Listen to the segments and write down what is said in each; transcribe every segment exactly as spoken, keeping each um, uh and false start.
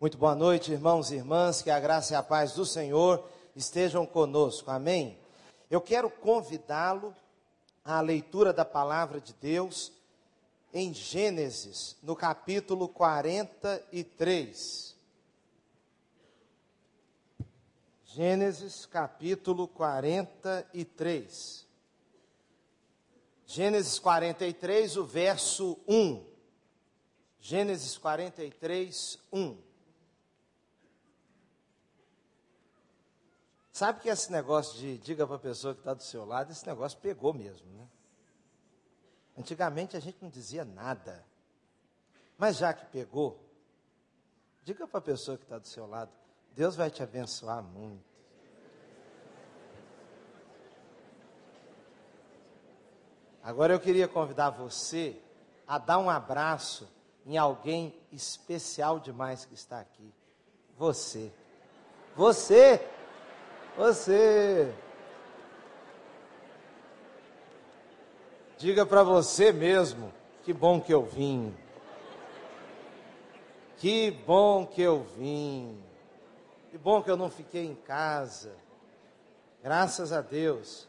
Muito boa noite, irmãos e irmãs, que a graça e a paz do Senhor estejam conosco, amém? Eu quero convidá-lo à leitura da palavra de Deus em Gênesis, no capítulo quarenta e três. Gênesis, capítulo quarenta e três. Gênesis quarenta e três, o verso um. Gênesis quarenta e três, um. Sabe que esse negócio de diga para a pessoa que está do seu lado, esse negócio pegou mesmo, né? Antigamente a gente não dizia nada. Mas já que pegou, diga para a pessoa que está do seu lado, Deus vai te abençoar muito. Agora eu queria convidar você a dar um abraço em alguém especial demais que está aqui. Você. Você. Você, diga para você mesmo, que bom que eu vim, que bom que eu vim, que bom que eu não fiquei em casa, graças a Deus.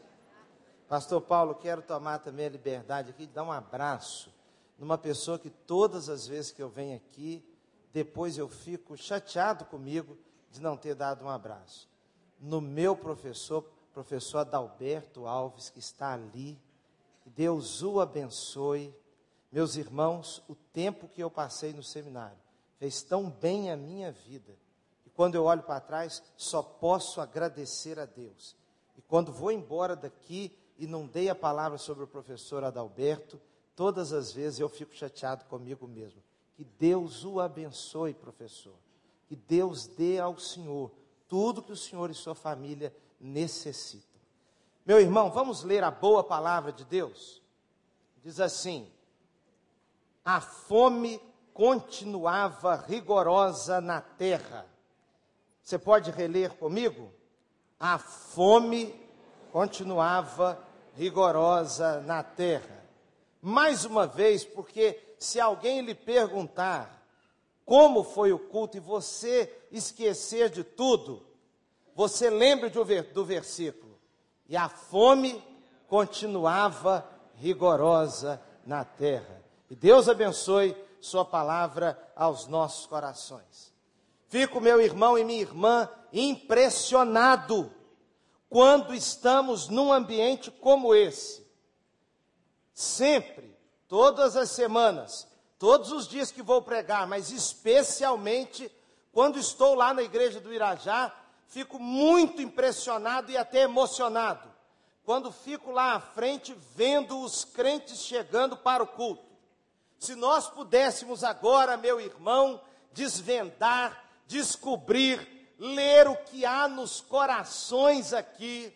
Pastor Paulo, quero tomar também a liberdade aqui de dar um abraço numa pessoa que todas as vezes que eu venho aqui, depois eu fico chateado comigo de não ter dado um abraço. No meu professor, professor Adalberto Alves, que está ali, Deus o abençoe. Meus irmãos, o tempo que eu passei no seminário fez tão bem a minha vida, e quando eu olho para trás, só posso agradecer a Deus. E quando vou embora daqui e não dei a palavra sobre o professor Adalberto, todas as vezes eu fico chateado comigo mesmo. Que Deus o abençoe, professor, que Deus dê ao senhor tudo que o senhor e sua família necessitam. Meu irmão, vamos ler a boa palavra de Deus? Diz assim: a fome continuava rigorosa na terra. Você pode reler comigo? A fome continuava rigorosa na terra. Mais uma vez, porque se alguém lhe perguntar como foi o culto e você esquecer de tudo, você lembra do versículo. E a fome continuava rigorosa na terra. E Deus abençoe sua palavra aos nossos corações. Fico, meu irmão e minha irmã, impressionado quando estamos num ambiente como esse. Sempre, todas as semanas, todos os dias que vou pregar, mas especialmente quando estou lá na igreja do Irajá, fico muito impressionado e até emocionado, quando fico lá à frente vendo os crentes chegando para o culto. Se nós pudéssemos agora, meu irmão, desvendar, descobrir, ler o que há nos corações aqui,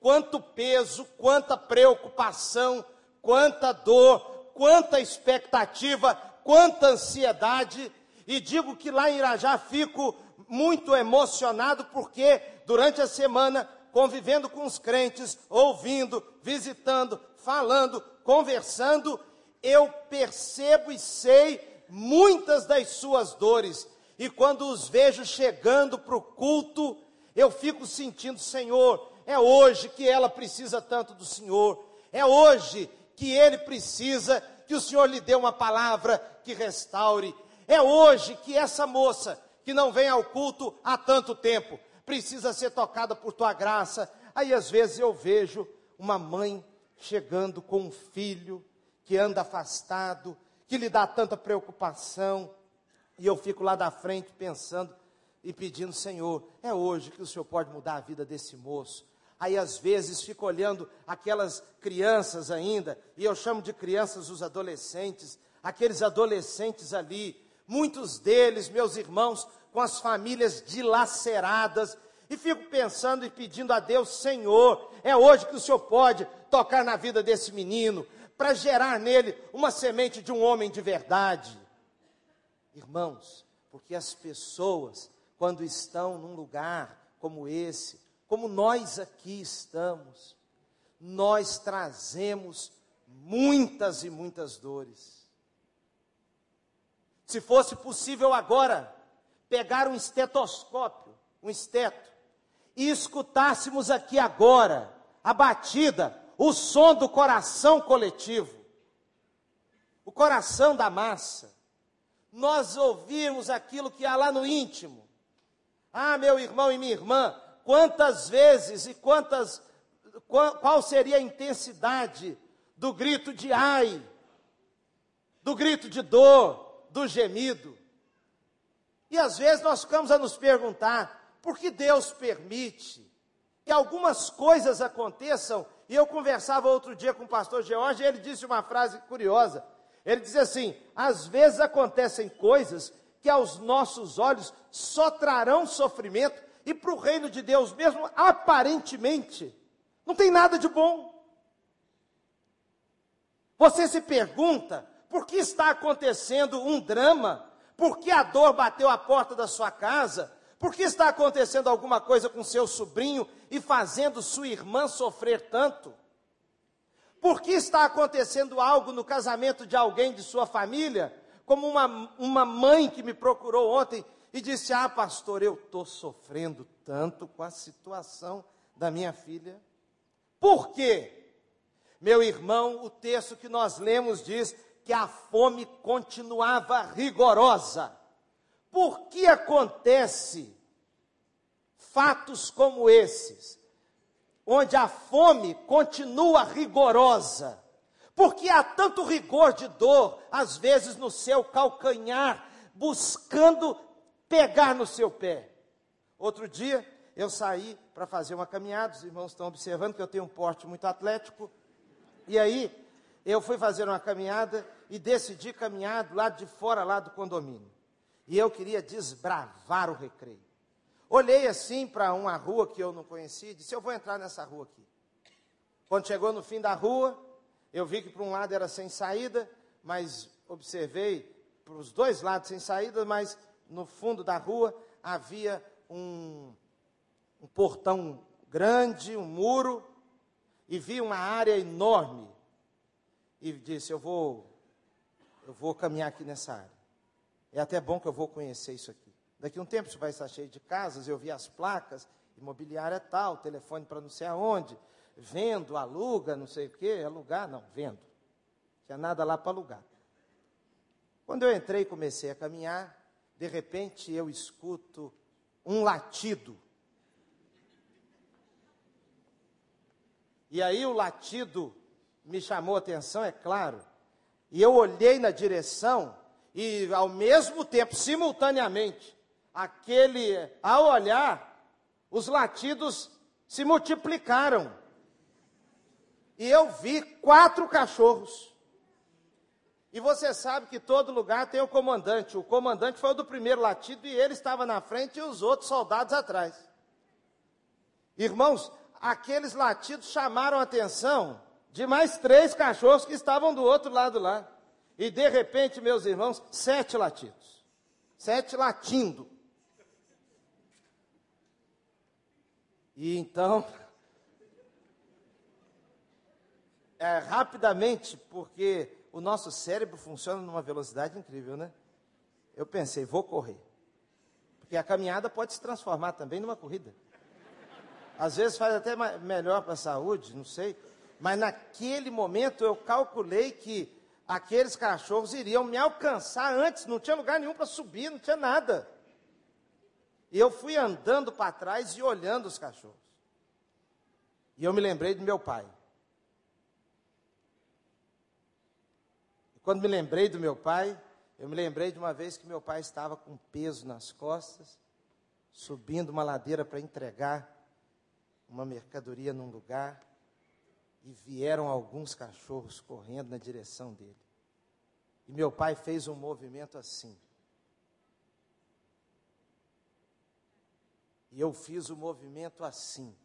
quanto peso, quanta preocupação, quanta dor, quanta expectativa, quanta ansiedade. E digo que lá em Irajá fico muito emocionado, porque durante a semana, convivendo com os crentes, ouvindo, visitando, falando, conversando, eu percebo e sei muitas das suas dores. E quando os vejo chegando para o culto, eu fico sentindo, Senhor, é hoje que ela precisa tanto do Senhor, é hoje que ele precisa que o Senhor lhe dê uma palavra que restaure. É hoje que essa moça, que não vem ao culto há tanto tempo, precisa ser tocada por tua graça. Aí às vezes eu vejo uma mãe chegando com um filho que anda afastado, que lhe dá tanta preocupação, e eu fico lá da frente pensando e pedindo, Senhor, é hoje que o Senhor pode mudar a vida desse moço. Aí às vezes fico olhando aquelas crianças ainda, e eu chamo de crianças os adolescentes, aqueles adolescentes ali, muitos deles, meus irmãos, com as famílias dilaceradas, e fico pensando e pedindo a Deus, Senhor, é hoje que o Senhor pode tocar na vida desse menino, para gerar nele uma semente de um homem de verdade. Irmãos, porque as pessoas, quando estão num lugar como esse, como nós aqui estamos, nós trazemos muitas e muitas dores. Se fosse possível agora, pegar um estetoscópio, um esteto, e escutássemos aqui agora, a batida, o som do coração coletivo, o coração da massa, nós ouvirmos aquilo que há lá no íntimo. Ah, meu irmão e minha irmã, quantas vezes e quantas, qual, qual seria a intensidade do grito de ai, do grito de dor, do gemido. E às vezes nós ficamos a nos perguntar, por que Deus permite que algumas coisas aconteçam? E eu conversava outro dia com o pastor George, e ele disse uma frase curiosa. Ele dizia assim, às vezes acontecem coisas que aos nossos olhos só trarão sofrimento, e para o reino de Deus mesmo, aparentemente, não tem nada de bom. Você se pergunta, por que está acontecendo um drama? Por que a dor bateu a porta da sua casa? Por que está acontecendo alguma coisa com seu sobrinho e fazendo sua irmã sofrer tanto? Por que está acontecendo algo no casamento de alguém de sua família? Como uma, uma mãe que me procurou ontem e disse, ah pastor, eu estou sofrendo tanto com a situação da minha filha. Por quê? Meu irmão, o texto que nós lemos diz que a fome continuava rigorosa. Por que acontece fatos como esses, onde a fome continua rigorosa? Porque há tanto rigor de dor, às vezes no seu calcanhar, buscando pegar no seu pé. Outro dia, eu saí para fazer uma caminhada, os irmãos estão observando que eu tenho um porte muito atlético, e aí eu fui fazer uma caminhada e decidi caminhar do lado de fora lá do condomínio. E eu queria desbravar o recreio. Olhei assim para uma rua que eu não conhecia e disse, eu vou entrar nessa rua aqui. Quando chegou no fim da rua, eu vi que para um lado era sem saída, mas observei para os dois lados sem saída, mas no fundo da rua havia um, um portão grande, um muro, e vi uma área enorme. E disse, eu vou, eu vou caminhar aqui nessa área. É até bom que eu vou conhecer isso aqui. Daqui a um tempo isso vai estar cheio de casas, eu vi as placas, imobiliária tal, telefone para não sei aonde, vendo, aluga, não sei o quê, alugar, não, vendo. Tinha nada lá para alugar. Quando eu entrei e comecei a caminhar, de repente eu escuto um latido. E aí o latido me chamou a atenção, é claro, e eu olhei na direção. E ao mesmo tempo, simultaneamente, aquele, ao olhar, os latidos se multiplicaram. E eu vi quatro cachorros. E você sabe que todo lugar tem o comandante. O comandante foi o do primeiro latido e ele estava na frente e os outros soldados atrás. Irmãos, aqueles latidos chamaram a atenção de mais três cachorros que estavam do outro lado lá. E de repente, meus irmãos, sete latidos. Sete latindo. E então, é, rapidamente, porque o nosso cérebro funciona numa velocidade incrível, né? Eu pensei, vou correr. Porque a caminhada pode se transformar também numa corrida. Às vezes faz até melhor para a saúde, não sei. Mas naquele momento eu calculei que aqueles cachorros iriam me alcançar antes, não tinha lugar nenhum para subir, não tinha nada. E eu fui andando para trás e olhando os cachorros. E eu me lembrei do meu pai. E quando me lembrei do meu pai, eu me lembrei de uma vez que meu pai estava com peso nas costas, subindo uma ladeira para entregar uma mercadoria num lugar. E vieram alguns cachorros correndo na direção dele. E meu pai fez um movimento assim. E eu fiz o movimento assim.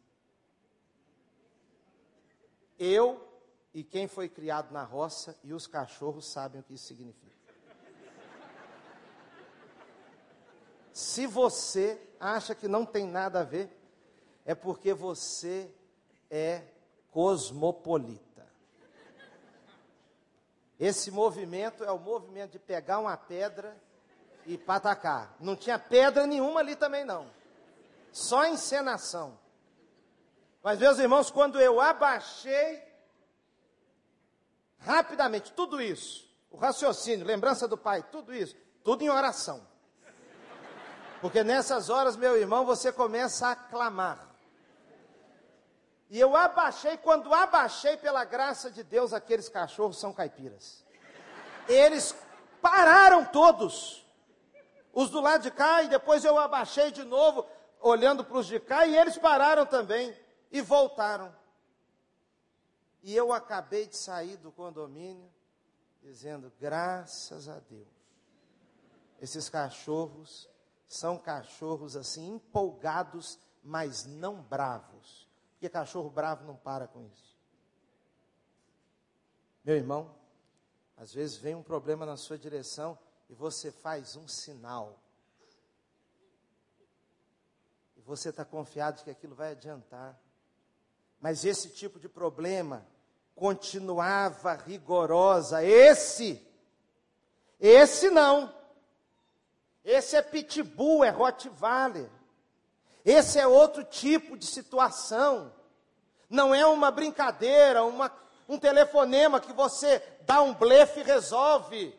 Eu e quem foi criado na roça e os cachorros sabem o que isso significa. Se você acha que não tem nada a ver, é porque você é cosmopolita. Esse movimento é o movimento de pegar uma pedra e para atacar. Não tinha pedra nenhuma ali também não. Só encenação. Mas, meus irmãos, quando eu abaixei, rapidamente, tudo isso, o raciocínio, lembrança do pai, tudo isso, tudo em oração. Porque nessas horas, meu irmão, você começa a clamar. E eu abaixei, quando abaixei pela graça de Deus, aqueles cachorros são caipiras. Eles pararam todos. Os do lado de cá, e depois eu abaixei de novo, olhando para os de cá, e eles pararam também, e voltaram. E eu acabei de sair do condomínio, dizendo, graças a Deus, esses cachorros são cachorros assim, empolgados, mas não bravos. Porque cachorro bravo não para com isso. Meu irmão, às vezes vem um problema na sua direção e você faz um sinal. E você está confiado que aquilo vai adiantar. Mas esse tipo de problema continuava rigorosa. Esse, esse não. Esse é pitbull, é rottweiler. Esse é outro tipo de situação. Não é uma brincadeira, uma, um telefonema que você dá um blefe e resolve.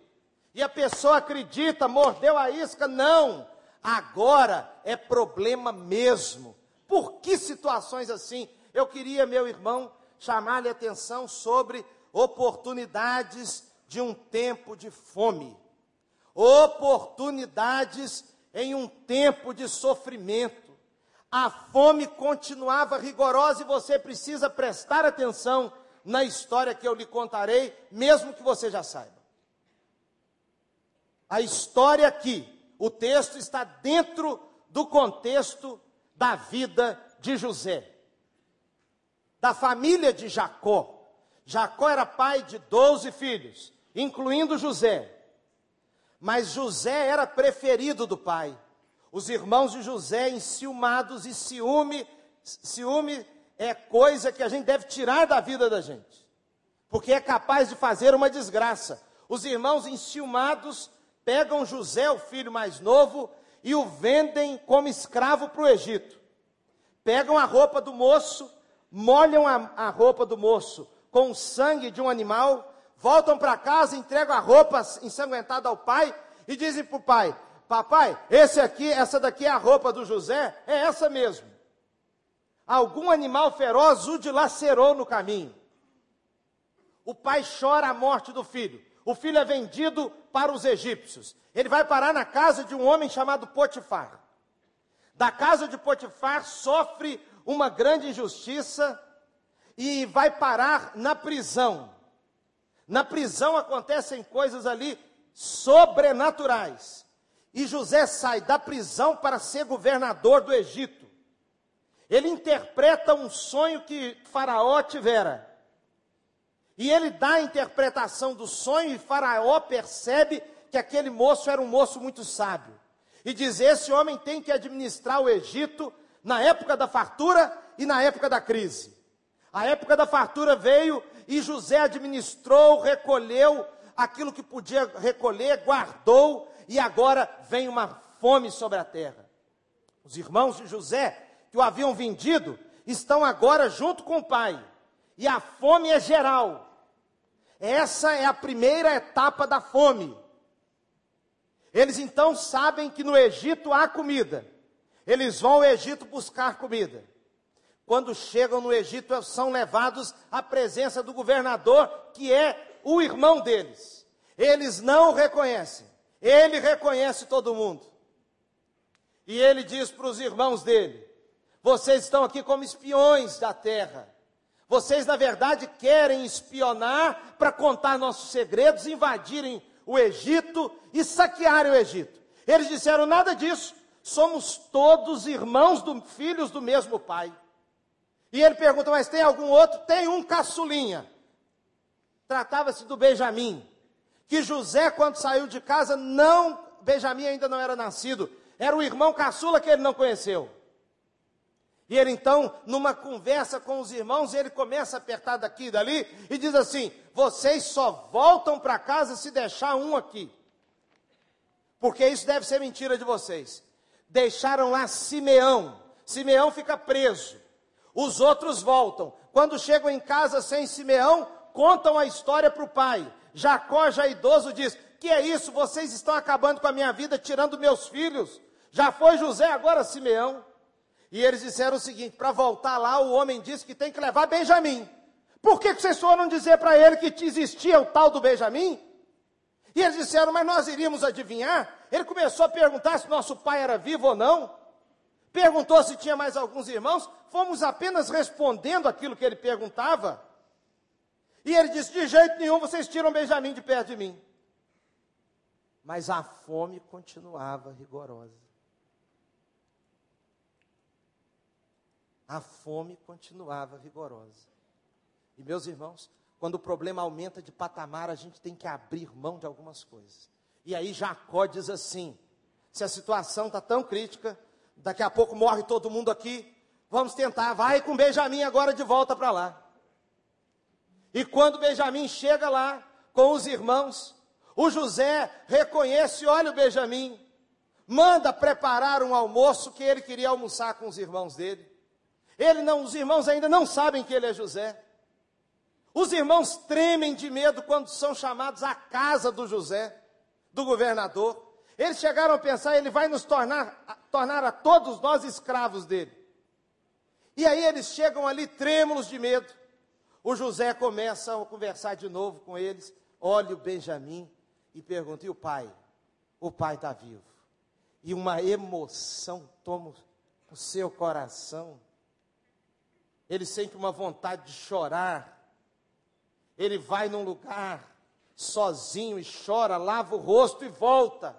E a pessoa acredita, mordeu a isca. Não. Agora é problema mesmo. Por que situações assim? Eu queria, meu irmão, chamar-lhe atenção sobre oportunidades de um tempo de fome. Oportunidades em um tempo de sofrimento. A fome continuava rigorosa e você precisa prestar atenção na história que eu lhe contarei, mesmo que você já saiba. A história aqui, o texto está dentro do contexto da vida de José, da família de Jacó. Jacó era pai de doze filhos, incluindo José. Mas José era preferido do pai. Os irmãos de José enciumados, e ciúme, ciúme é coisa que a gente deve tirar da vida da gente, porque é capaz de fazer uma desgraça. Os irmãos enciumados pegam José, o filho mais novo, e o vendem como escravo para o Egito. Pegam a roupa do moço, molham a, a roupa do moço com o sangue de um animal, voltam para casa, entregam a roupa ensanguentada ao pai e dizem para o pai, papai, esse aqui, essa daqui é a roupa do José, é essa mesmo. Algum animal feroz o dilacerou no caminho. O pai chora a morte do filho. O filho é vendido para os egípcios. Ele vai parar na casa de um homem chamado Potifar. Da casa de Potifar sofre uma grande injustiça e vai parar na prisão. Na prisão acontecem coisas ali sobrenaturais. E José sai da prisão para ser governador do Egito. Ele interpreta um sonho que Faraó tivera. E ele dá a interpretação do sonho e Faraó percebe que aquele moço era um moço muito sábio. E diz, esse homem tem que administrar o Egito na época da fartura e na época da crise. A época da fartura veio e José administrou, recolheu aquilo que podia recolher, guardou. E agora vem uma fome sobre a terra. Os irmãos de José, que o haviam vendido, estão agora junto com o pai. E a fome é geral. Essa é a primeira etapa da fome. Eles então sabem que no Egito há comida. Eles vão ao Egito buscar comida. Quando chegam no Egito, são levados à presença do governador, que é o irmão deles. Eles não o reconhecem. Ele reconhece todo mundo. E ele diz para os irmãos dele, vocês estão aqui como espiões da terra. Vocês, na verdade, querem espionar para contar nossos segredos, invadirem o Egito e saquearem o Egito. Eles disseram, nada disso. Somos todos irmãos, do, filhos do mesmo pai. E ele pergunta, mas tem algum outro? Tem um caçulinha. Tratava-se do Benjamim. Que José, quando saiu de casa, não, Benjamim ainda não era nascido, era o irmão caçula que ele não conheceu. E ele então, numa conversa com os irmãos, ele começa a apertar daqui e dali, e diz assim, vocês só voltam para casa se deixar um aqui. porque isso deve ser mentira de vocês. Deixaram lá Simeão, Simeão fica preso, os outros voltam, quando chegam em casa sem Simeão, contam a história para o pai. Jacó, já idoso, diz: que é isso, vocês estão acabando com a minha vida, tirando meus filhos, já foi José, agora Simeão. E eles disseram o seguinte: para voltar lá, o homem disse que tem que levar Benjamim. Por que, que vocês foram dizer para ele que existia o tal do Benjamim? E eles disseram: mas nós iríamos adivinhar? Ele começou a perguntar se nosso pai era vivo ou não, perguntou se tinha mais alguns irmãos, fomos apenas respondendo aquilo que ele perguntava. E ele disse: de jeito nenhum, vocês tiram Benjamim de perto de mim. Mas a fome continuava rigorosa. A fome continuava rigorosa. E meus irmãos, quando o problema aumenta de patamar, a gente tem que abrir mão de algumas coisas. E aí Jacó diz assim: se a situação está tão crítica, daqui a pouco morre todo mundo aqui, vamos tentar, vai com Benjamim agora de volta para lá. E quando Benjamim chega lá com os irmãos, o José reconhece: olha o Benjamim, manda preparar um almoço que ele queria almoçar com os irmãos dele. Ele não, os irmãos ainda não sabem que ele é José. Os irmãos tremem de medo quando são chamados à casa do José, do governador. Eles chegaram a pensar: ele vai nos tornar a, tornar a todos nós escravos dele. E aí eles chegam ali trêmulos de medo. O José começa a conversar de novo com eles, olha o Benjamim e pergunta: e o pai? O pai está vivo. E uma emoção toma o seu coração. Ele sente uma vontade de chorar. Ele vai num lugar sozinho e chora, lava o rosto e volta.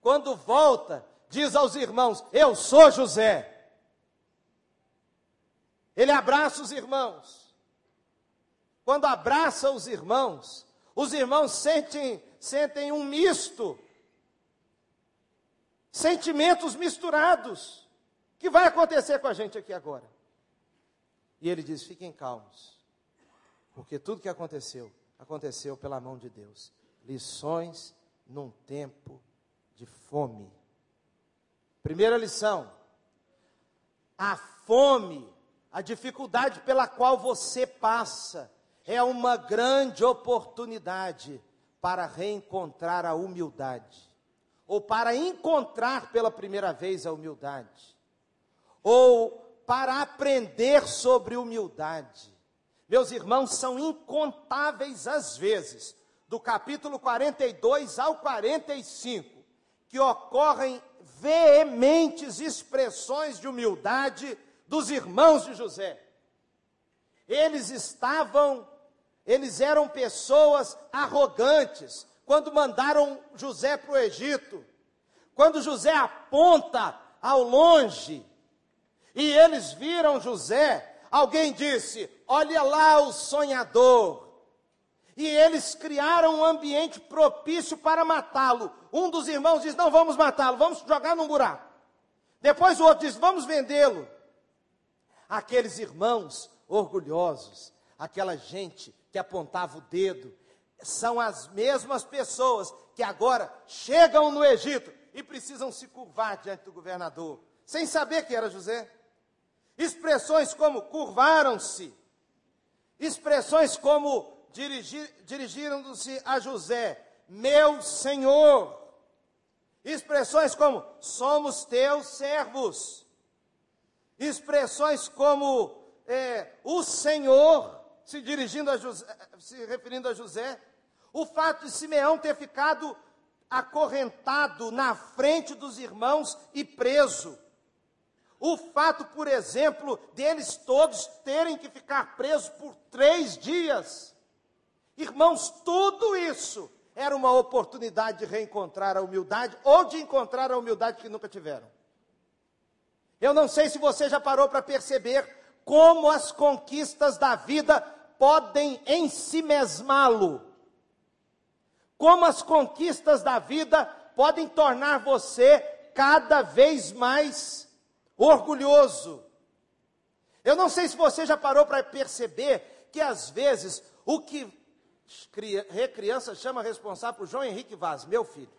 Quando volta, diz aos irmãos: eu sou José. Ele abraça os irmãos. Quando abraça os irmãos, os irmãos sentem, sentem um misto, sentimentos misturados, que vai acontecer com a gente aqui agora. E ele diz: fiquem calmos, porque tudo que aconteceu, aconteceu pela mão de Deus. Lições num tempo de fome. Primeira lição: a fome, a dificuldade pela qual você passa, é uma grande oportunidade para reencontrar a humildade, ou para encontrar pela primeira vez a humildade, ou para aprender sobre humildade. Meus irmãos, são incontáveis as vezes, do capítulo quarenta e dois ao quarenta e cinco, que ocorrem veementes expressões de humildade dos irmãos de José. Eles estavam, eles eram pessoas arrogantes, quando mandaram José para o Egito, quando José aponta ao longe, e eles viram José, alguém disse: olha lá o sonhador. E eles criaram um ambiente propício para matá-lo. Um dos irmãos diz: não vamos matá-lo, vamos jogar num buraco. Depois o outro diz: vamos vendê-lo. Aqueles irmãos orgulhosos, aquela gente que apontava o dedo, são as mesmas pessoas que agora chegam no Egito e precisam se curvar diante do governador, sem saber que era José. Expressões como curvaram-se, expressões como dirigir, dirigiram-se a José, meu Senhor, expressões como somos teus servos, expressões como é, o Senhor, se dirigindo a José, se referindo a José, o fato de Simeão ter ficado acorrentado na frente dos irmãos e preso. O fato, por exemplo, deles todos terem que ficar presos por três dias. Irmãos, tudo isso era uma oportunidade de reencontrar a humildade, ou de encontrar a humildade que nunca tiveram. Eu não sei se você já parou para perceber como as conquistas da vida podem em si mesmá-lo. Como as conquistas da vida podem tornar você cada vez mais orgulhoso. Eu não sei se você já parou para perceber que às vezes o que Recriança chama responsável por João Henrique Vaz, meu filho,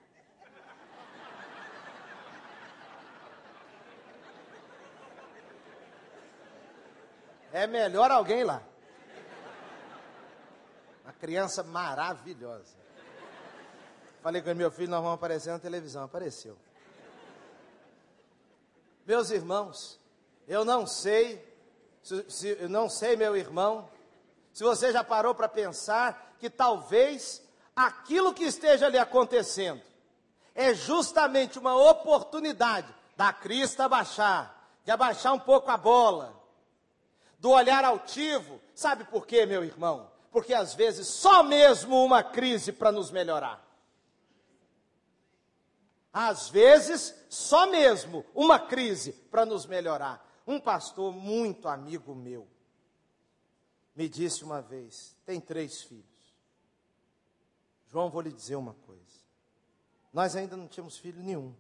é melhor alguém lá. Uma criança maravilhosa. Falei com meu filho, nós vamos aparecer na televisão. Apareceu. Meus irmãos, eu não sei, se, se, eu não sei, meu irmão, se você já parou para pensar que talvez aquilo que esteja ali acontecendo é justamente uma oportunidade da crista abaixar, de abaixar um pouco a bola, do olhar altivo. Sabe por quê, meu irmão? Porque às vezes só mesmo uma crise para nos melhorar. Às vezes, só mesmo uma crise para nos melhorar. Um pastor muito amigo meu me disse uma vez, tem três filhos. João, vou lhe dizer uma coisa. Nós ainda não tínhamos filho nenhum.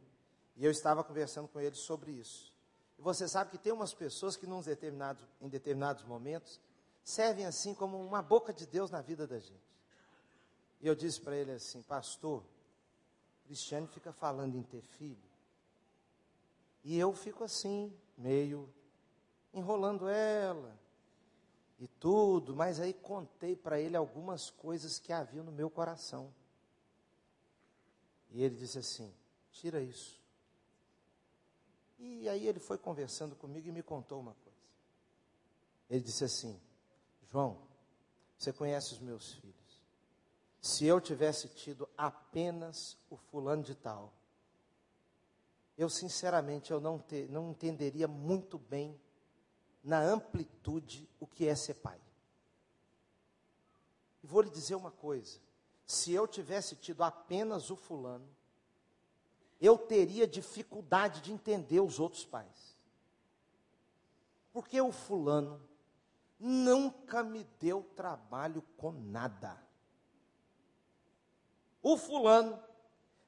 E eu estava conversando com ele sobre isso. E você sabe que tem umas pessoas que num determinado, em determinados momentos servem assim como uma boca de Deus na vida da gente. E eu disse para ele assim, pastor, Cristiane fica falando em ter filho. E eu fico assim, meio enrolando ela e tudo. Mas aí contei para ele algumas coisas que havia no meu coração. E ele disse assim, tira isso. E aí ele foi conversando comigo e me contou uma coisa. Ele disse assim, João, você conhece os meus filhos. Se eu tivesse tido apenas o fulano de tal, eu sinceramente eu não, te, não entenderia muito bem na amplitude o que é ser pai. E vou lhe dizer uma coisa, se eu tivesse tido apenas o fulano, eu teria dificuldade de entender os outros pais. Porque o fulano nunca me deu trabalho com nada. O fulano,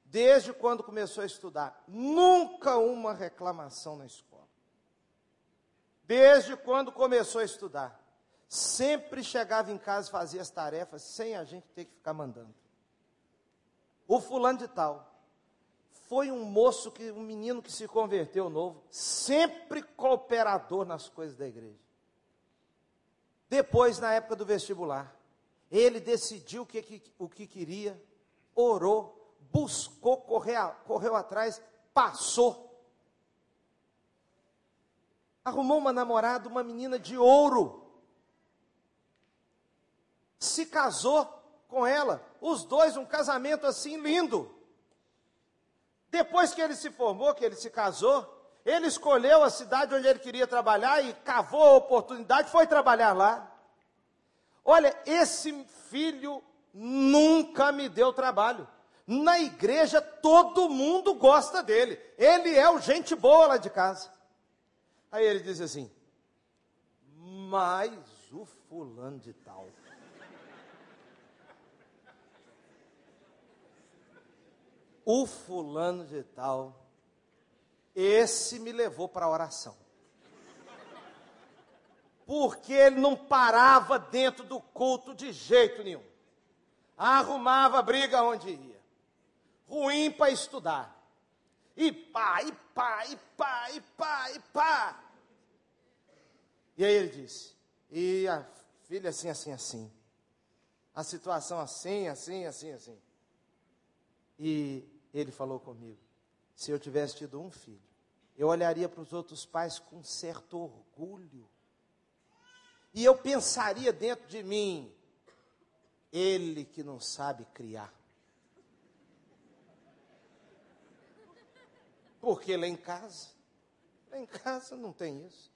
desde quando começou a estudar, nunca uma reclamação na escola. Desde quando começou a estudar, sempre chegava em casa e fazia as tarefas sem a gente ter que ficar mandando. O fulano de tal foi um moço, que, um menino que se converteu novo, sempre cooperador nas coisas da igreja. Depois, na época do vestibular, ele decidiu o que, que, o que queria, orou, buscou, correu, correu atrás, passou. Arrumou uma namorada, uma menina de ouro. Se casou com ela, os dois, um casamento assim lindo. Depois que ele se formou, que ele se casou, ele escolheu a cidade onde ele queria trabalhar e cavou a oportunidade, foi trabalhar lá. Olha, esse filho nunca me deu trabalho. Na igreja, todo mundo gosta dele. Ele é o gente boa lá de casa. Aí ele diz assim, mas o fulano de tal. O fulano de tal, esse me levou para a oração. Porque ele não parava dentro do culto de jeito nenhum. Arrumava briga onde ia. Ruim para estudar. E pá, e pá, e pá, e pá, e pá. E aí ele disse, e a filha assim, assim, assim. A situação assim, assim, assim, assim. E ele falou comigo, se eu tivesse tido um filho, eu olharia para os outros pais com certo orgulho. E eu pensaria dentro de mim, ele que não sabe criar. Porque lá em casa, lá em casa não tem isso.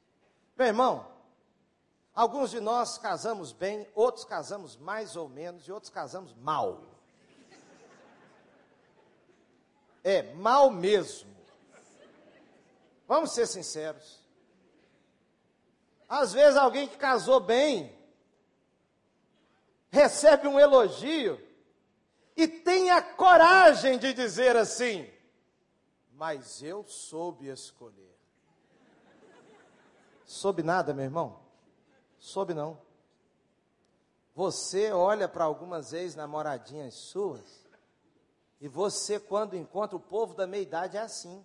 Meu irmão, alguns de nós casamos bem, outros casamos mais ou menos, e outros casamos mal. É, mal mesmo. Vamos ser sinceros. Às vezes alguém que casou bem recebe um elogio e tem a coragem de dizer assim, mas eu soube escolher. Soube nada, meu irmão? Soube não. Você olha para algumas ex-namoradinhas suas e você, quando encontra o povo da meia-idade, é assim.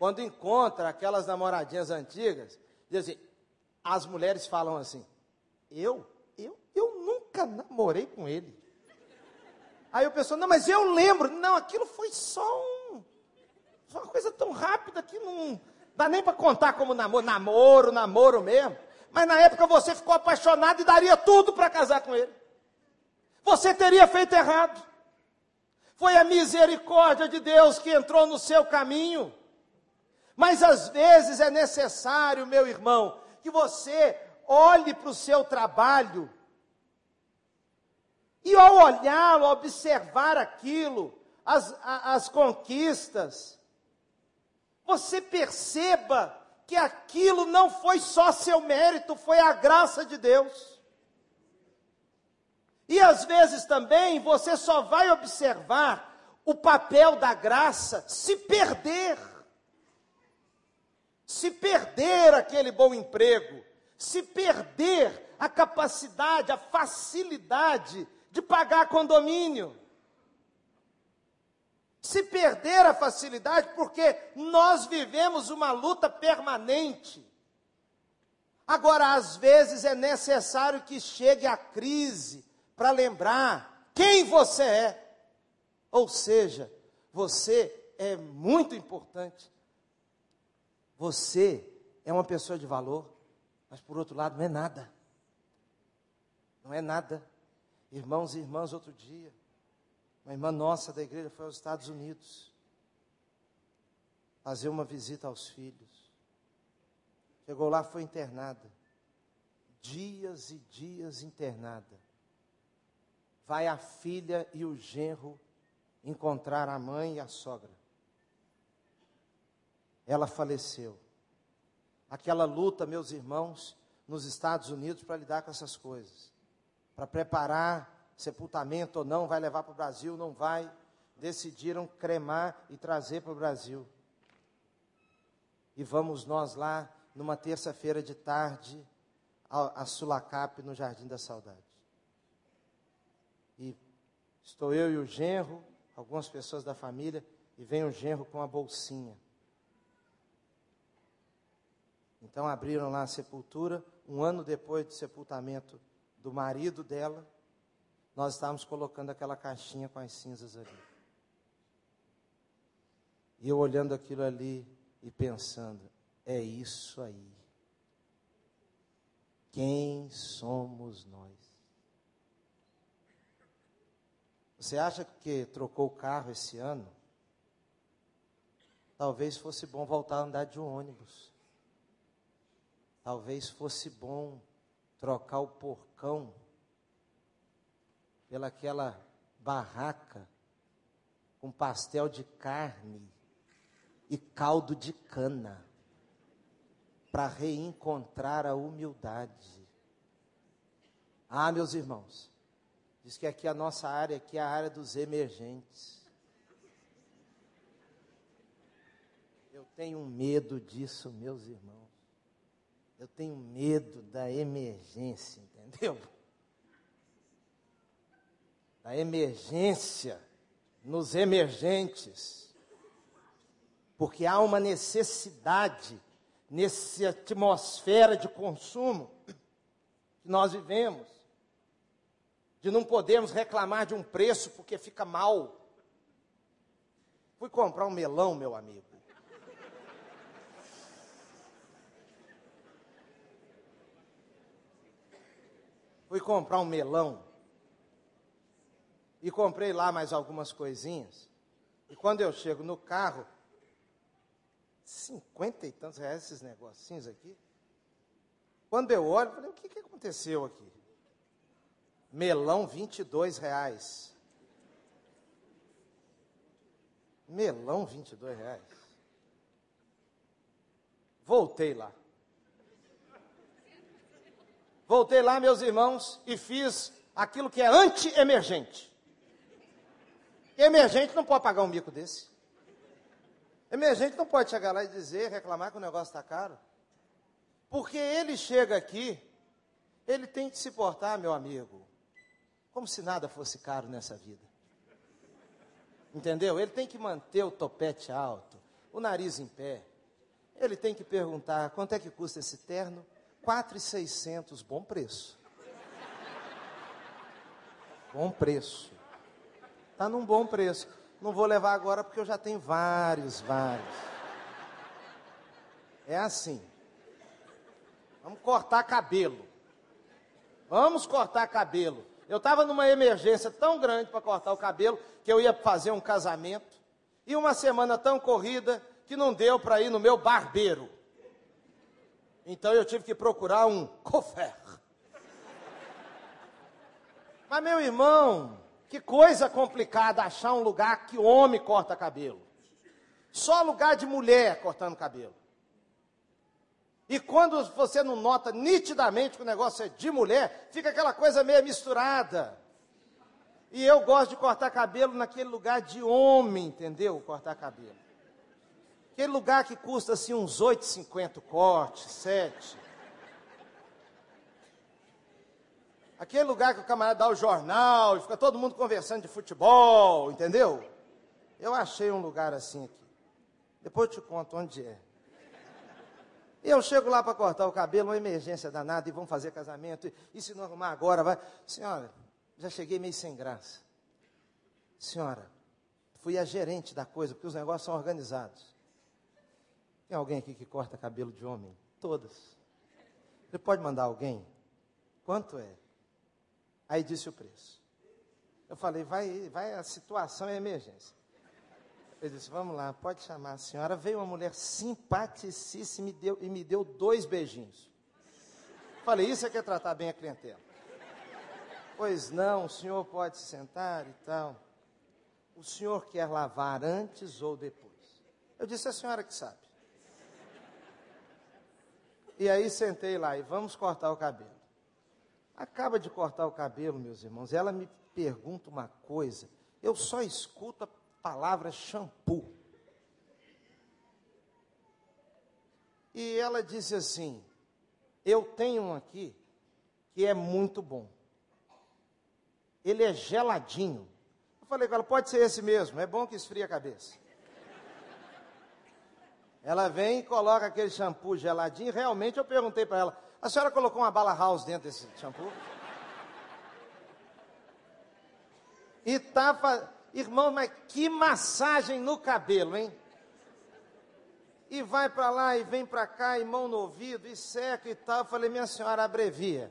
Quando encontra aquelas namoradinhas antigas, diz assim, as mulheres falam assim, eu, eu, eu nunca namorei com ele. Aí o pessoal, não, mas eu lembro. Não, aquilo foi só um, foi uma coisa tão rápida que não dá nem para contar como namoro, namoro, namoro mesmo. Mas na época você ficou apaixonado e daria tudo para casar com ele. Você teria feito errado. Foi a misericórdia de Deus que entrou no seu caminho. Mas às vezes é necessário, meu irmão, que você olhe para o seu trabalho. E ao olhá-lo, ao observar aquilo, as, as conquistas, você perceba que aquilo não foi só seu mérito, foi a graça de Deus. E às vezes também você só vai observar o papel da graça se perder. Se perder aquele bom emprego, se perder a capacidade, a facilidade de pagar condomínio. Se perder a facilidade, porque nós vivemos uma luta permanente. Agora, às vezes é necessário que chegue a crise para lembrar quem você é. Ou seja, você é muito importante. Você é uma pessoa de valor, mas por outro lado não é nada. Não é nada. Irmãos e irmãs, outro dia, uma irmã nossa da igreja foi aos Estados Unidos fazer uma visita aos filhos. Chegou lá, foi internada. Dias e dias internada. Vai a filha e o genro encontrar a mãe e a sogra. Ela faleceu. Aquela luta, meus irmãos, nos Estados Unidos para lidar com essas coisas. Para preparar sepultamento ou não, vai levar para o Brasil, não vai. Decidiram cremar e trazer para o Brasil. E vamos nós lá, numa terça-feira de tarde, a, a Sulacap, no Jardim da Saudade. E estou eu e o genro, algumas pessoas da família, e vem o genro com a bolsinha. Então abriram lá a sepultura, um ano depois do sepultamento do marido dela, nós estávamos colocando aquela caixinha com as cinzas ali. E eu olhando aquilo ali e pensando, é isso aí. Quem somos nós? Você acha que trocou o carro esse ano? Talvez fosse bom voltar a andar de um ônibus. Talvez fosse bom trocar o porcão pela aquela barraca com pastel de carne e caldo de cana, para reencontrar a humildade. Ah, meus irmãos, diz que aqui a nossa área, aqui é a área dos emergentes. Eu tenho medo disso, meus irmãos. Eu tenho medo da emergência, entendeu? Da emergência nos emergentes, porque há uma necessidade nessa atmosfera de consumo que nós vivemos, de não podermos reclamar de um preço porque fica mal. Fui comprar um melão, meu amigo. Fui comprar um melão. E comprei lá mais algumas coisinhas. E quando eu chego no carro, cinquenta e tantos reais esses negocinhos aqui. Quando eu olho, eu falei, o que, que aconteceu aqui? Melão, vinte e dois reais. Melão, vinte e dois reais. Voltei lá. Voltei lá, meus irmãos, e fiz aquilo que é anti-emergente. Emergente não pode pagar um mico desse. Emergente não pode chegar lá e dizer, reclamar que o negócio está caro. Porque ele chega aqui, ele tem que se portar, meu amigo, como se nada fosse caro nessa vida. Entendeu? Ele tem que manter o topete alto, o nariz em pé. Ele tem que perguntar, quanto é que custa esse terno? quatro mil e seiscentos, bom preço. Bom preço. Está num bom preço. Não vou levar agora porque eu já tenho vários, vários. É assim. Vamos cortar cabelo. Vamos cortar cabelo. Eu estava numa emergência tão grande para cortar o cabelo, que eu ia fazer um casamento. E uma semana tão corrida, que não deu para ir no meu barbeiro. Então eu tive que procurar um cofer. Mas meu irmão, que coisa complicada achar um lugar que homem corta cabelo. Só lugar de mulher cortando cabelo. E quando você não nota nitidamente que o negócio é de mulher, fica aquela coisa meio misturada. E eu gosto de cortar cabelo naquele lugar de homem, entendeu? Cortar cabelo. Aquele lugar que custa assim uns oito e cinquenta corte, sete. Aquele lugar que o camarada dá o jornal e fica todo mundo conversando de futebol, entendeu? Eu achei um lugar assim aqui. Depois eu te conto onde é. E eu chego lá para cortar o cabelo, uma emergência danada, e vamos fazer casamento. E, e se não arrumar agora, vai... Senhora, já cheguei meio sem graça. Senhora, fui a gerente da coisa, porque os negócios são organizados. Tem alguém aqui que corta cabelo de homem? Todas. Ele pode mandar alguém? Quanto é? Aí disse o preço. Eu falei, vai, vai, a situação é emergência. Ele disse, vamos lá, pode chamar a senhora. Veio uma mulher simpaticíssima e me deu, e me deu dois beijinhos. Falei, isso é que é tratar bem a clientela. Pois não, o senhor pode se sentar e tal. O senhor quer lavar antes ou depois? Eu disse, a senhora que sabe. E aí sentei lá e vamos cortar o cabelo. Acaba de cortar o cabelo, meus irmãos, ela me pergunta uma coisa. Eu só escuto a palavra shampoo. E ela disse assim, eu tenho um aqui que é muito bom. Ele é geladinho. Eu falei com ela, pode ser esse mesmo, é bom que esfria a cabeça. Ela vem e coloca aquele shampoo geladinho. Realmente eu perguntei para ela, a senhora colocou uma bala house dentro desse shampoo? E tava... Irmão, mas que massagem no cabelo, hein? E vai para lá e vem para cá, e mão no ouvido, e seca e tal. Eu falei, minha senhora, abrevia.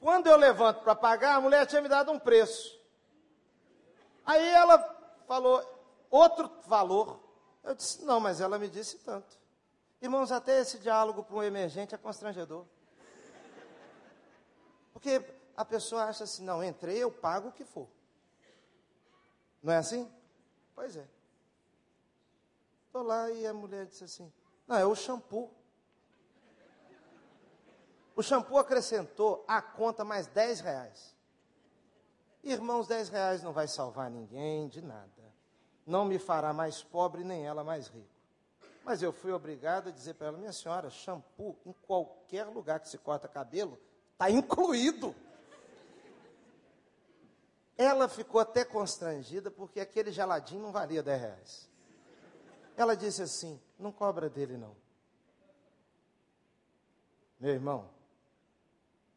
Quando eu levanto para pagar, a mulher tinha me dado um preço. Aí ela falou outro valor. Eu disse, não, mas ela me disse tanto. Irmãos, até esse diálogo para um emergente é constrangedor. Porque a pessoa acha assim, não, entrei, eu pago o que for. Não é assim? Pois é. Estou lá e a mulher disse assim, não, é o shampoo. O shampoo acrescentou à conta mais dez reais. Irmãos, dez reais não vai salvar ninguém de nada. Não me fará mais pobre, nem ela mais rico. Mas eu fui obrigado a dizer para ela, minha senhora, shampoo em qualquer lugar que se corta cabelo, está incluído. Ela ficou até constrangida, porque aquele geladinho não valia dez reais. Ela disse assim, não cobra dele não. Meu irmão,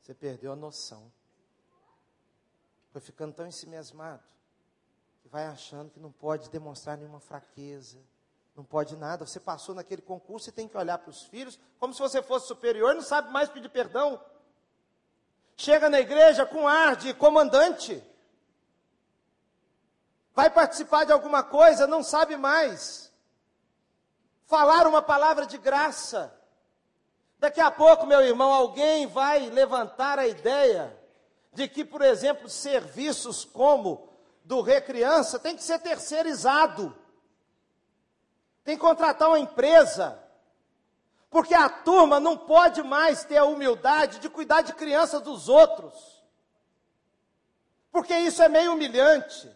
você perdeu a noção. Foi ficando tão ensimesmado, que vai achando que não pode demonstrar nenhuma fraqueza, não pode nada. Você passou naquele concurso e tem que olhar para os filhos, como se você fosse superior, não sabe mais pedir perdão. Chega na igreja com ar de comandante. Vai participar de alguma coisa, não sabe mais. Falar uma palavra de graça. Daqui a pouco, meu irmão, alguém vai levantar a ideia de que, por exemplo, serviços como do Recriança tem que ser terceirizado. Tem que contratar uma empresa. Porque a turma não pode mais ter a humildade de cuidar de crianças dos outros. Porque isso é meio humilhante.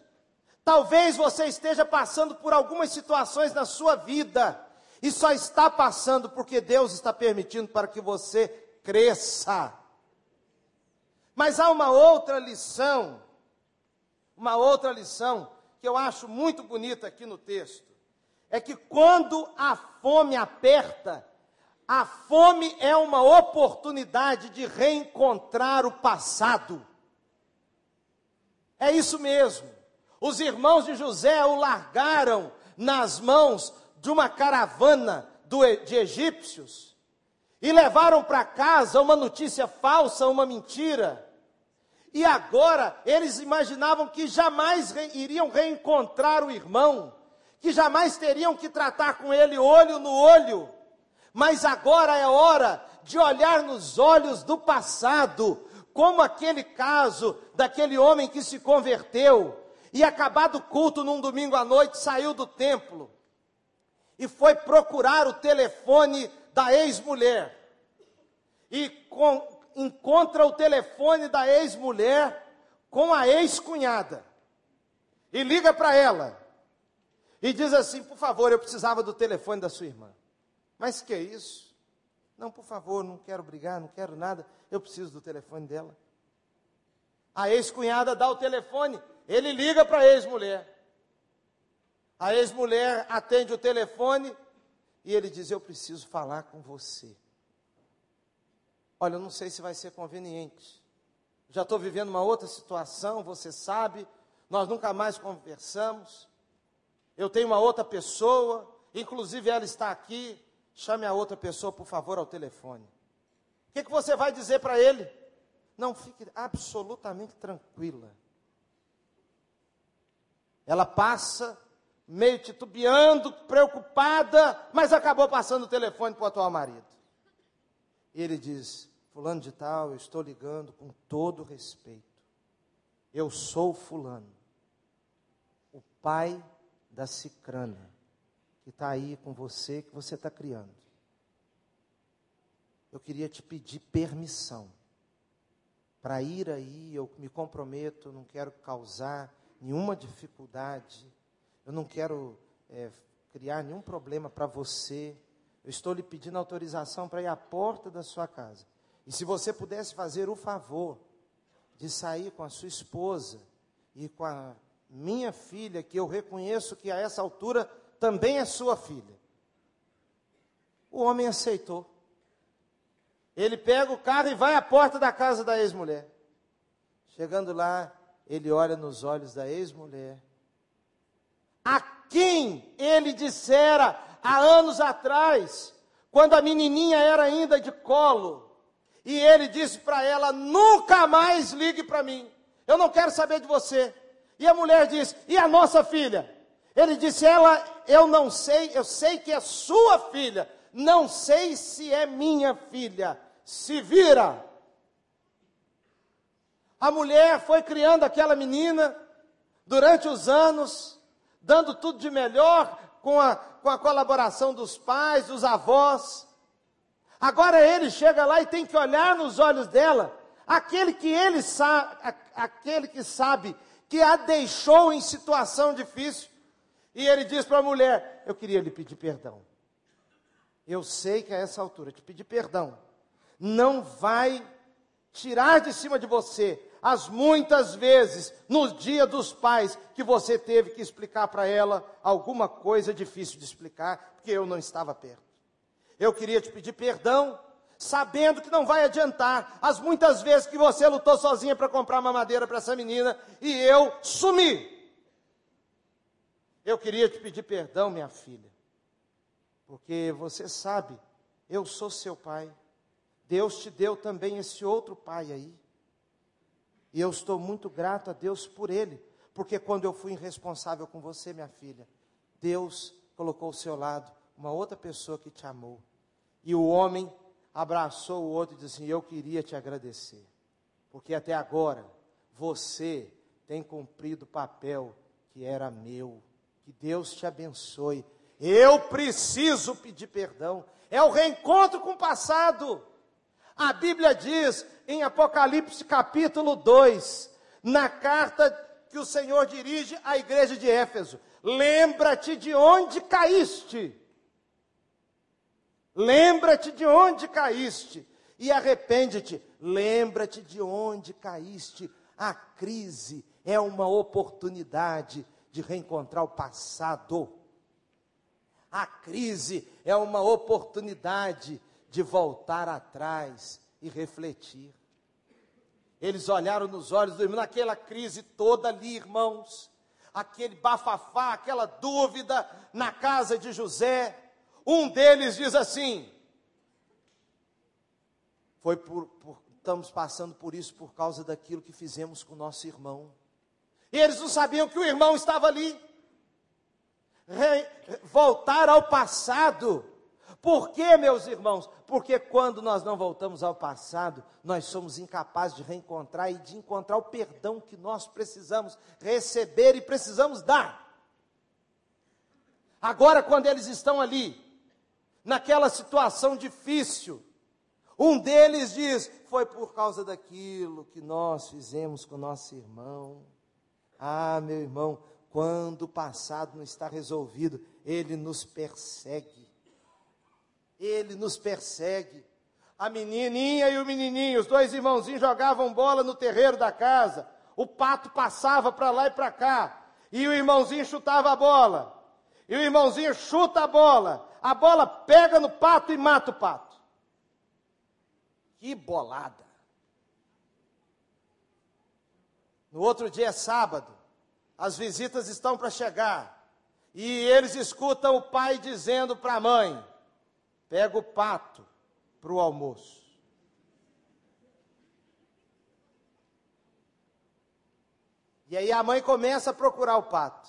Talvez você esteja passando por algumas situações na sua vida. E só está passando porque Deus está permitindo para que você cresça. Mas há uma outra lição, uma outra lição que eu acho muito bonita aqui no texto. é que quando a fome aperta, a fome é uma oportunidade de reencontrar o passado. É isso mesmo. Os irmãos de José o largaram nas mãos de uma caravana do, de egípcios e levaram para casa uma notícia falsa, uma mentira. E agora eles imaginavam que jamais re, iriam reencontrar o irmão, que jamais teriam que tratar com ele olho no olho. Mas agora é hora de olhar nos olhos do passado, como aquele caso daquele homem que se converteu e, acabado o culto num domingo à noite, saiu do templo e foi procurar o telefone da ex-mulher. E com, encontra o telefone da ex-mulher com a ex-cunhada e liga para ela e diz assim: por favor, eu precisava do telefone da sua irmã. Mas que é isso? Não, por favor, não quero brigar, não quero nada, eu preciso do telefone dela. A ex-cunhada dá o telefone, ele liga para a ex-mulher. A ex-mulher atende o telefone e ele diz: eu preciso falar com você. Olha, eu não sei se vai ser conveniente, já estou vivendo uma outra situação, você sabe, nós nunca mais conversamos, eu tenho uma outra pessoa, inclusive ela está aqui, chame a outra pessoa, por favor, ao telefone. O que, que você vai dizer para ele? Não, fique absolutamente tranquila. Ela passa, meio titubeando, preocupada, mas acabou passando o telefone para o atual marido. E ele diz: fulano de tal, eu estou ligando com todo respeito. Eu sou fulano, o pai da cicrana, que está aí com você, que você está criando. Eu queria te pedir permissão para ir aí, eu me comprometo, não quero causar nenhuma dificuldade, eu não quero é, criar nenhum problema para você, eu estou lhe pedindo autorização para ir à porta da sua casa. E se você pudesse fazer o favor de sair com a sua esposa e com a minha filha, que eu reconheço que a essa altura também é sua filha. O homem aceitou. Ele pega o carro e vai à porta da casa da ex-mulher. Chegando lá, ele olha nos olhos da ex-mulher, a quem ele dissera há anos atrás, quando a menininha era ainda de colo, e ele disse para ela: nunca mais ligue para mim, eu não quero saber de você. E a mulher disse: e a nossa filha? Ele disse: ela, eu não sei, eu sei que é sua filha, não sei se é minha filha, se vira. A mulher foi criando aquela menina durante os anos, dando tudo de melhor, com a, com a colaboração dos pais, dos avós. Agora ele chega lá e tem que olhar nos olhos dela, aquele que ele sabe, aquele que sabe que a deixou em situação difícil. E ele diz para a mulher: eu queria lhe pedir perdão. Eu sei que a essa altura te pedir perdão não vai tirar de cima de você as muitas vezes, no dia dos pais, que você teve que explicar para ela alguma coisa difícil de explicar, porque eu não estava perto. Eu queria te pedir perdão, sabendo que não vai adiantar as muitas vezes que você lutou sozinha para comprar uma madeira para essa menina e eu sumi. Eu queria te pedir perdão, minha filha, porque você sabe, eu sou seu pai, Deus te deu também esse outro pai aí, e eu estou muito grato a Deus por ele, porque quando eu fui irresponsável com você, minha filha, Deus colocou ao seu lado uma outra pessoa que te amou. E o homem abraçou o outro e disse assim: eu queria te agradecer, porque até agora você tem cumprido o papel que era meu. Que Deus te abençoe. Eu preciso pedir perdão. É o reencontro com o passado. A Bíblia diz em Apocalipse capítulo dois, na carta que o Senhor dirige à igreja de Éfeso: lembra-te de onde caíste. Lembra-te de onde caíste e arrepende-te. Lembra-te de onde caíste. A crise é uma oportunidade de reencontrar o passado. A crise é uma oportunidade de voltar atrás e refletir. Eles olharam nos olhos do irmão, naquela crise toda ali, irmãos, aquele bafafá, aquela dúvida na casa de José. Um deles diz assim: foi por, por, estamos passando por isso por causa daquilo que fizemos com o nosso irmão. E eles não sabiam que o irmão estava ali. Re, voltar ao passado. Por quê, meus irmãos? Porque quando nós não voltamos ao passado, nós somos incapazes de reencontrar e de encontrar o perdão que nós precisamos receber e precisamos dar. Agora, quando eles estão ali, naquela situação difícil, um deles diz: foi por causa daquilo que nós fizemos com nosso irmão. Ah, meu irmão, quando o passado não está resolvido, ele nos persegue. Ele nos persegue. A menininha e o menininho, os dois irmãozinhos jogavam bola no terreiro da casa. O pato passava para lá e para cá. E o irmãozinho chutava a bola. E o irmãozinho chuta a bola. A bola pega no pato e mata o pato. Que bolada! No outro dia é sábado. As visitas estão para chegar. E eles escutam o pai dizendo para a mãe: pega o pato para o almoço. E aí a mãe começa a procurar o pato.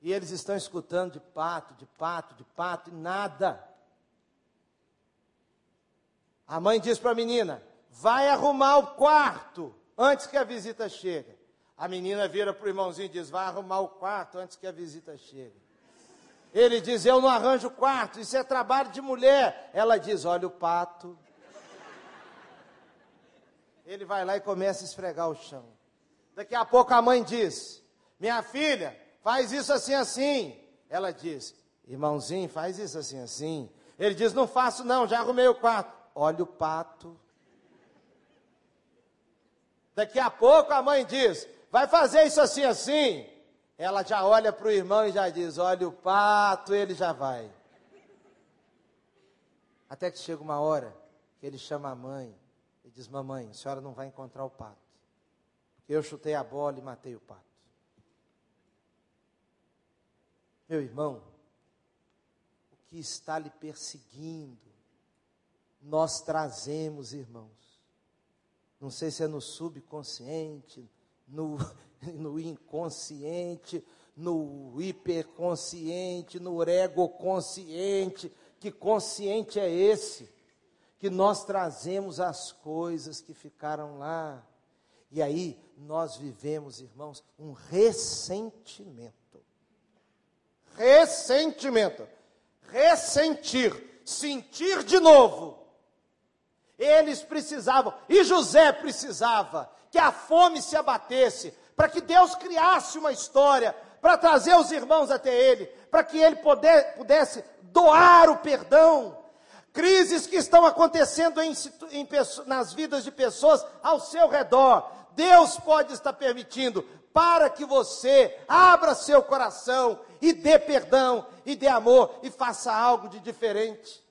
E eles estão escutando de pato, de pato, de pato, e nada. A mãe diz para a menina: vai arrumar o quarto antes que a visita chegue. A menina vira para o irmãozinho e diz: vai arrumar o quarto antes que a visita chegue. Ele diz: eu não arranjo quarto, isso é trabalho de mulher. Ela diz: olha o pato. Ele vai lá e começa a esfregar o chão. Daqui a pouco a mãe diz: minha filha, faz isso assim, assim. Ela diz: irmãozinho, faz isso assim, assim. Ele diz: não faço não, já arrumei o quarto. Olha o pato. Daqui a pouco a mãe diz: vai fazer isso assim, assim. Ela já olha para o irmão e já diz: olha o pato, ele já vai. Até que chega uma hora que ele chama a mãe e diz: mamãe, a senhora não vai encontrar o pato. Eu chutei a bola e matei o pato. Meu irmão, o que está lhe perseguindo, nós trazemos, irmãos. Não sei se é no subconsciente, no... no inconsciente, no hiperconsciente, no egoconsciente. Que consciente é esse? Que nós trazemos as coisas que ficaram lá. E aí nós vivemos, irmãos, um ressentimento. Ressentimento. Ressentir. Sentir de novo. Eles precisavam, e José precisava, que a fome se abatesse, para que Deus criasse uma história, para trazer os irmãos até ele, para que ele poder, pudesse doar o perdão. Crises que estão acontecendo em, em, nas vidas de pessoas ao seu redor, Deus pode estar permitindo, para que você abra seu coração, e dê perdão, e dê amor, e faça algo de diferente.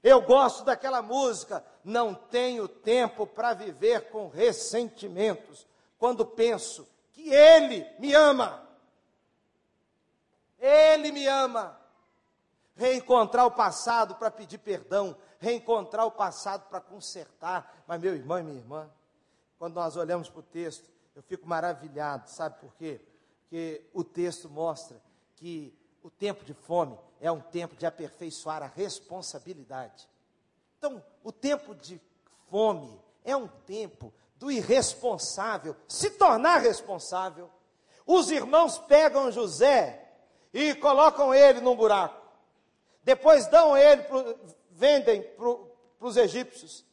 Eu gosto daquela música: não tenho tempo para viver com ressentimentos, quando penso que Ele me ama. Ele me ama. Reencontrar o passado para pedir perdão, reencontrar o passado para consertar. Mas meu irmão e minha irmã, quando nós olhamos para o texto, eu fico maravilhado, sabe por quê? Porque o texto mostra que o tempo de fome é um tempo de aperfeiçoar a responsabilidade. Então, o tempo de fome é um tempo do irresponsável se tornar responsável. Os irmãos pegam José e colocam ele num buraco. Depois dão ele, pro, vendem para os egípcios.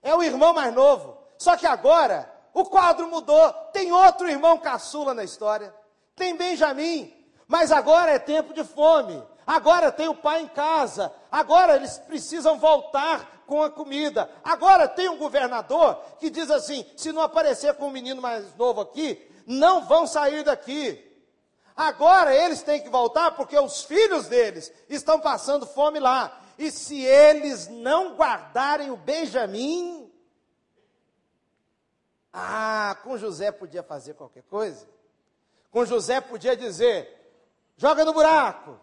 É o irmão mais novo. Só que agora o quadro mudou. Tem outro irmão caçula na história. Tem Benjamim. Mas agora é tempo de fome. Agora tem o pai em casa. Agora eles precisam voltar com a comida. Agora tem um governador que diz assim: se não aparecer com um menino mais novo aqui, não vão sair daqui. Agora eles têm que voltar porque os filhos deles estão passando fome lá. E se eles não guardarem o Benjamim... Ah, com José podia fazer qualquer coisa. Com José podia dizer, joga no buraco.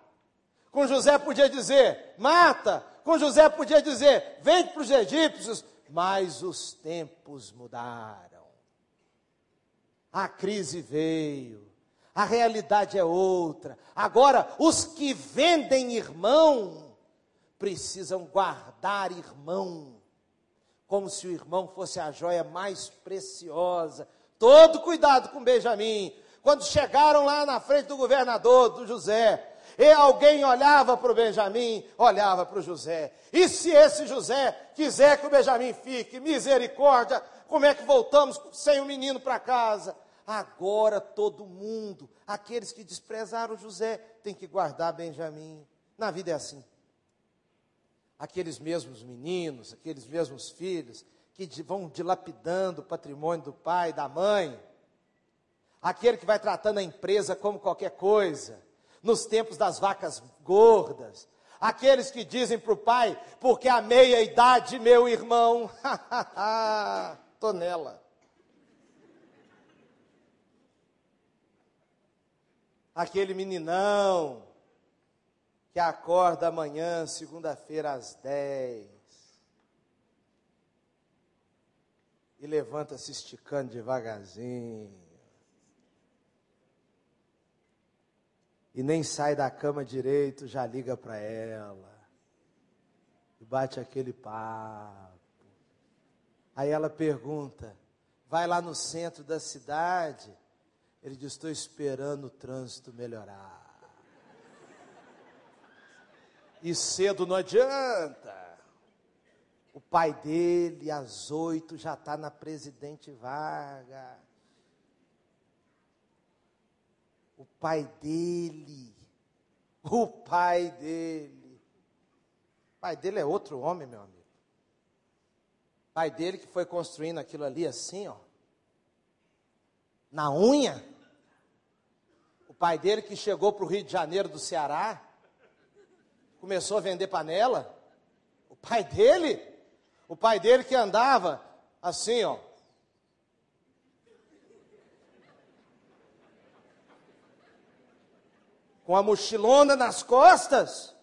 Com José podia dizer, mata. Com José podia dizer, vende para os egípcios. Mas os tempos mudaram. A crise veio. A realidade é outra. Agora, os que vendem irmão, precisam guardar irmão. Como se o irmão fosse a joia mais preciosa. Todo cuidado com Benjamim. Quando chegaram lá na frente do governador, do José, e alguém olhava para o Benjamim, olhava para o José. E se esse José quiser que o Benjamim fique, misericórdia, como é que voltamos sem o menino para casa? Agora todo mundo, aqueles que desprezaram José, tem que guardar Benjamim. Na vida é assim. Aqueles mesmos meninos, aqueles mesmos filhos, que vão dilapidando o patrimônio do pai, da mãe. Aquele que vai tratando a empresa como qualquer coisa. Nos tempos das vacas gordas, aqueles que dizem para o pai, porque a meia-idade, meu irmão, tô nela. Aquele meninão que acorda amanhã, segunda-feira, às dez, e levanta se esticando devagarzinho, e nem sai da cama direito, já liga para ela, e bate aquele papo. Aí ela pergunta, vai lá no centro da cidade? Ele diz, estou esperando o trânsito melhorar. E cedo não adianta. O pai dele, às oito, já está na Presidente Vargas. O pai dele, o pai dele, o pai dele é outro homem, meu amigo. O pai dele que foi construindo aquilo ali assim, ó, na unha. O pai dele que chegou para o Rio de Janeiro do Ceará, começou a vender panela. O pai dele, o pai dele que andava assim, ó. Com a mochilona nas costas,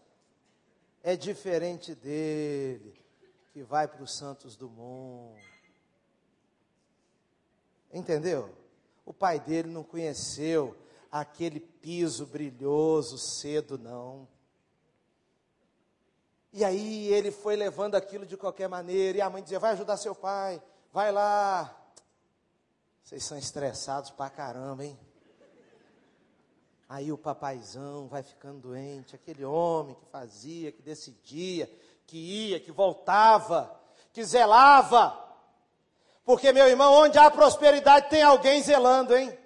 é diferente dele, que vai para o Santos Dumont. Entendeu? O pai dele não conheceu aquele piso brilhoso cedo, não. E aí ele foi levando aquilo de qualquer maneira, e a mãe dizia, vai ajudar seu pai, vai lá. Vocês são estressados pra caramba, hein? Aí o papaizão vai ficando doente, aquele homem que fazia, que decidia, que ia, que voltava, que zelava. Porque, meu irmão, onde há prosperidade tem alguém zelando, hein?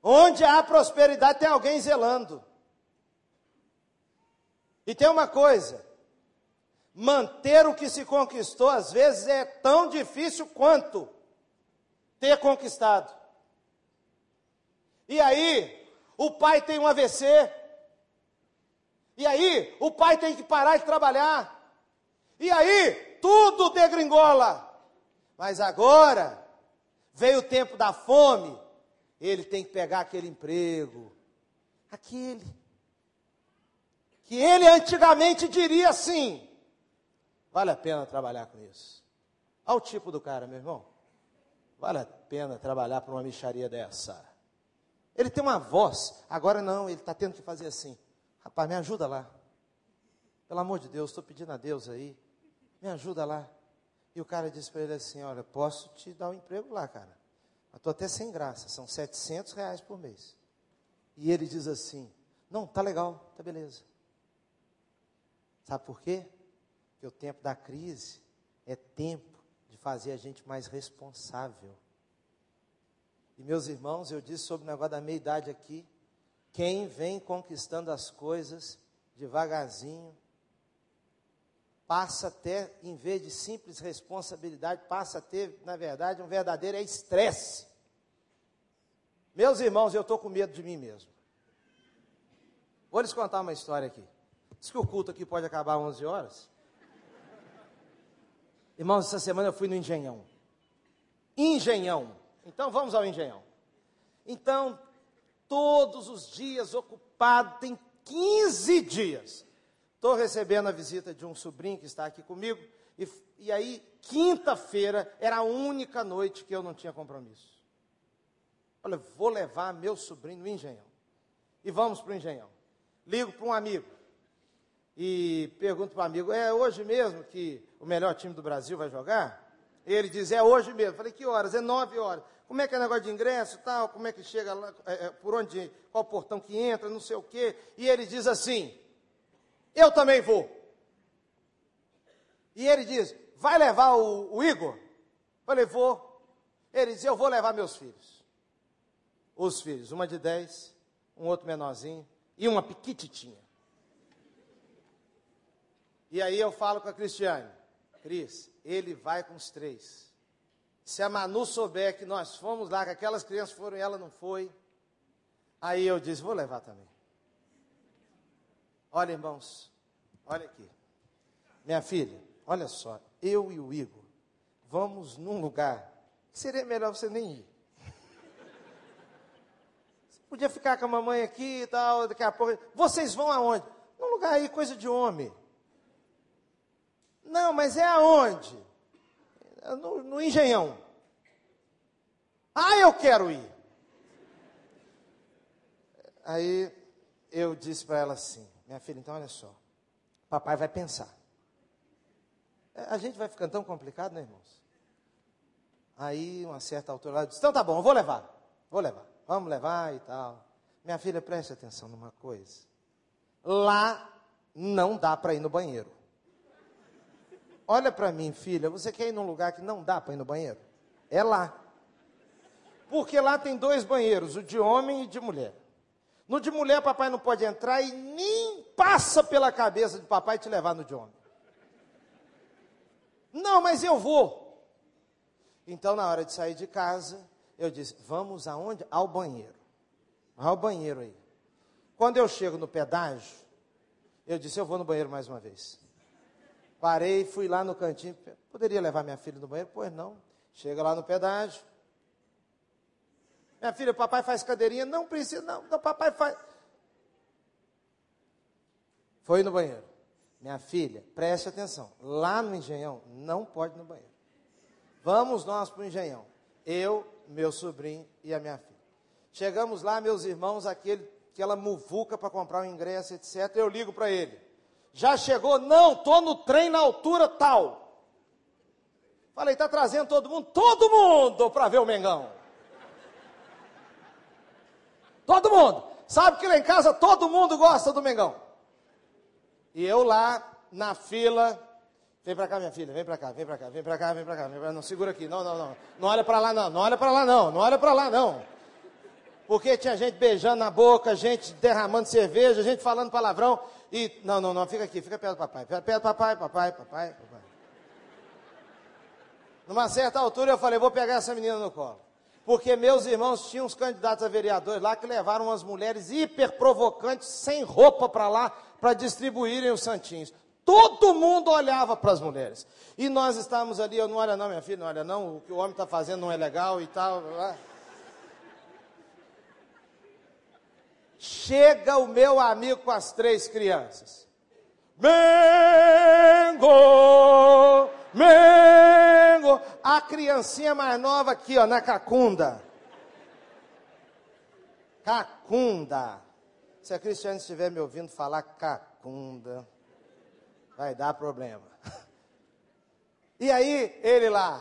Onde há prosperidade tem alguém zelando. E tem uma coisa, manter o que se conquistou às vezes é tão difícil quanto ter conquistado. E aí, o pai tem um A V C, e aí, o pai tem que parar de trabalhar, e aí, tudo degringola. Mas agora, veio o tempo da fome, ele tem que pegar aquele emprego, aquele, que ele antigamente diria assim, vale a pena trabalhar com isso. Olha o tipo do cara, meu irmão. Vale a pena trabalhar para uma mixaria dessa. Ele tem uma voz. Agora não, ele está tendo que fazer assim. Rapaz, me ajuda lá. Pelo amor de Deus, estou pedindo a Deus aí. Me ajuda lá. E o cara disse para ele assim, olha, posso te dar um emprego lá, cara. Eu estou até sem graça, são setecentos reais por mês. E ele diz assim, não, tá legal, tá beleza. Sabe por quê? Porque o tempo da crise é tempo de fazer a gente mais responsável. E meus irmãos, eu disse sobre o negócio da meia-idade aqui, quem vem conquistando as coisas devagarzinho, passa a ter, em vez de simples responsabilidade, passa a ter, na verdade, um verdadeiro estresse. Meus irmãos, eu estou com medo de mim mesmo. Vou lhes contar uma história aqui. Diz que o culto aqui pode acabar às onze horas. Irmãos, essa semana eu fui no Engenhão. Engenhão. Então, vamos ao Engenhão. Então, todos os dias ocupado, tem quinze dias. Estou recebendo a visita de um sobrinho que está aqui comigo. E, e aí, quinta-feira, era a única noite que eu não tinha compromisso. Olha, vou levar meu sobrinho no Engenhão. E vamos para o Engenhão. Ligo para um amigo. E pergunto para o amigo, é hoje mesmo que o melhor time do Brasil vai jogar? Ele diz, é hoje mesmo. Falei, que horas? É nove horas. Como é que é o negócio de ingresso e tal? Como é que chega lá? É, por onde? Qual portão que entra? Não sei o quê. E ele diz assim, eu também vou. E ele diz, vai levar o, o Igor? Falei, vou. Ele diz, eu vou levar meus filhos. Os filhos, uma de dez, um outro menorzinho e uma piquititinha. E aí eu falo com a Cristiane, Cris, ele vai com os três. Se a Manu souber que nós fomos lá, que aquelas crianças foram e ela não foi, aí eu disse, vou levar também. Olha, irmãos, olha aqui. Minha filha, olha só, eu e o Igor vamos num lugar que seria melhor você nem ir. Você podia ficar com a mamãe aqui e tal, daqui a pouco. Vocês vão aonde? Num lugar aí, coisa de homem. Não, mas é aonde? No, no Engenhão. Ah, eu quero ir. Aí eu disse para ela assim, minha filha, então olha só, papai vai pensar. A gente vai ficando tão complicado, né, irmãos? Aí, uma certa altura, ela disse, então tá bom, eu vou levar, vou levar, vamos levar e tal. Minha filha, preste atenção numa coisa. Lá não dá para ir no banheiro. Olha para mim, filha, você quer ir num lugar que não dá para ir no banheiro? É lá. Porque lá tem dois banheiros, o de homem e de mulher. No de mulher, papai não pode entrar e nem passa pela cabeça de papai te levar no de homem. Não, mas eu vou. Então, na hora de sair de casa, eu disse, vamos aonde? Ao banheiro. Ao banheiro aí. Quando eu chego no pedágio, eu disse, eu vou no banheiro mais uma vez. Parei, fui lá no cantinho, poderia levar minha filha no banheiro? Pois não. Chega lá no pedágio. Minha filha, papai faz cadeirinha? Não precisa, não, não, papai faz. Foi no banheiro. Minha filha, preste atenção, lá no Engenhão, não pode ir no banheiro. Vamos nós para o Engenhão. Eu, meu sobrinho e a minha filha. Chegamos lá, meus irmãos, aquele, aquela muvuca para comprar o ingresso, etcétera. Eu ligo para ele. Já chegou? Não, estou no trem na altura tal. Falei, está trazendo todo mundo? Todo mundo para ver o Mengão. Todo mundo. Sabe que lá em casa todo mundo gosta do Mengão. E eu lá, na fila, vem para cá minha filha, vem para cá, vem para cá, vem para cá, vem para cá, vem pra cá, não segura aqui, não, não, não. Não olha para lá não, não olha para lá não, não olha para lá não. Porque tinha gente beijando na boca, gente derramando cerveja, gente falando palavrão. E, não, não, não, fica aqui, fica perto do papai. Perto do papai, papai, papai, papai. Numa certa altura eu falei, vou pegar essa menina no colo. Porque meus irmãos tinham uns candidatos a vereadores lá que levaram umas mulheres hiper provocantes, sem roupa para lá, para distribuírem os santinhos. Todo mundo olhava para as mulheres. E nós estávamos ali, eu não olha não, minha filha, não olha não, o que o homem está fazendo não é legal e tal, lá. Chega o meu amigo com as três crianças. Mengo, Mengo. A criancinha mais nova aqui, ó, na cacunda. Cacunda. Se a Cristiane estiver me ouvindo falar cacunda, vai dar problema. E aí, ele lá.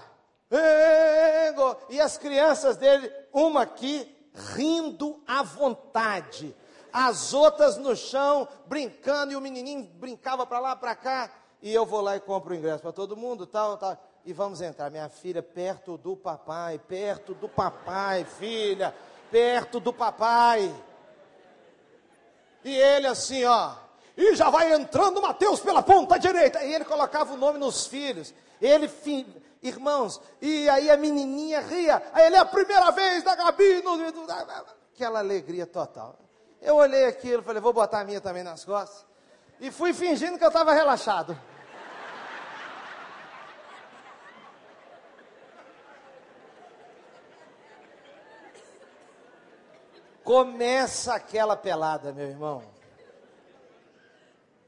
Mengo. E as crianças dele, uma aqui, rindo à vontade, as outras no chão, brincando, e o menininho brincava para lá, para cá, e eu vou lá e compro o ingresso para todo mundo, tal, tal, e vamos entrar, minha filha, perto do papai, perto do papai, filha, perto do papai, e ele assim, ó, e já vai entrando Matheus pela ponta direita, e ele colocava o nome nos filhos, ele, fi, irmãos, e aí a menininha ria, aí ele, é a primeira vez da Gabi, no, no, aquela alegria total. Eu olhei aquilo, falei, vou botar a minha também nas costas, e fui fingindo que eu estava relaxado. Começa aquela pelada, meu irmão.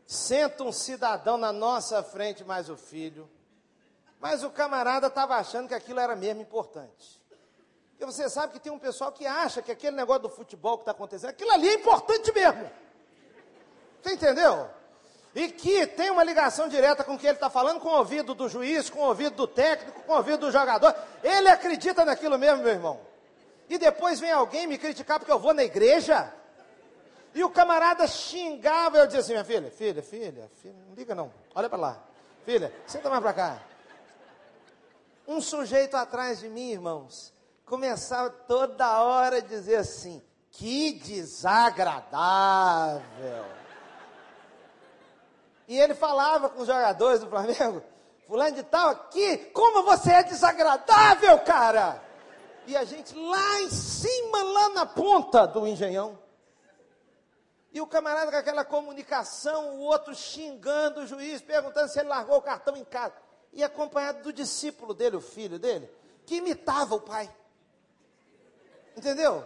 Senta um cidadão na nossa frente, mais o filho. Mas o camarada estava achando que aquilo era mesmo importante. Porque você sabe que tem um pessoal que acha que aquele negócio do futebol que está acontecendo, aquilo ali é importante mesmo. Você entendeu? E que tem uma ligação direta com o que ele está falando, com o ouvido do juiz, com o ouvido do técnico, com o ouvido do jogador. Ele acredita naquilo mesmo, meu irmão. E depois vem alguém me criticar porque eu vou na igreja. E o camarada xingava, eu dizia assim, minha filha, filha, filha, filha, não liga não, olha para lá. Filha, senta mais para cá. Um sujeito atrás de mim, irmãos, começava toda hora a dizer assim, que desagradável. E ele falava com os jogadores do Flamengo, fulano de tal, que como você é desagradável, cara. E a gente lá em cima, lá na ponta do Engenhão. E o camarada com aquela comunicação, o outro xingando o juiz, perguntando se ele largou o cartão em casa. E acompanhado do discípulo dele, o filho dele, que imitava o pai. Entendeu?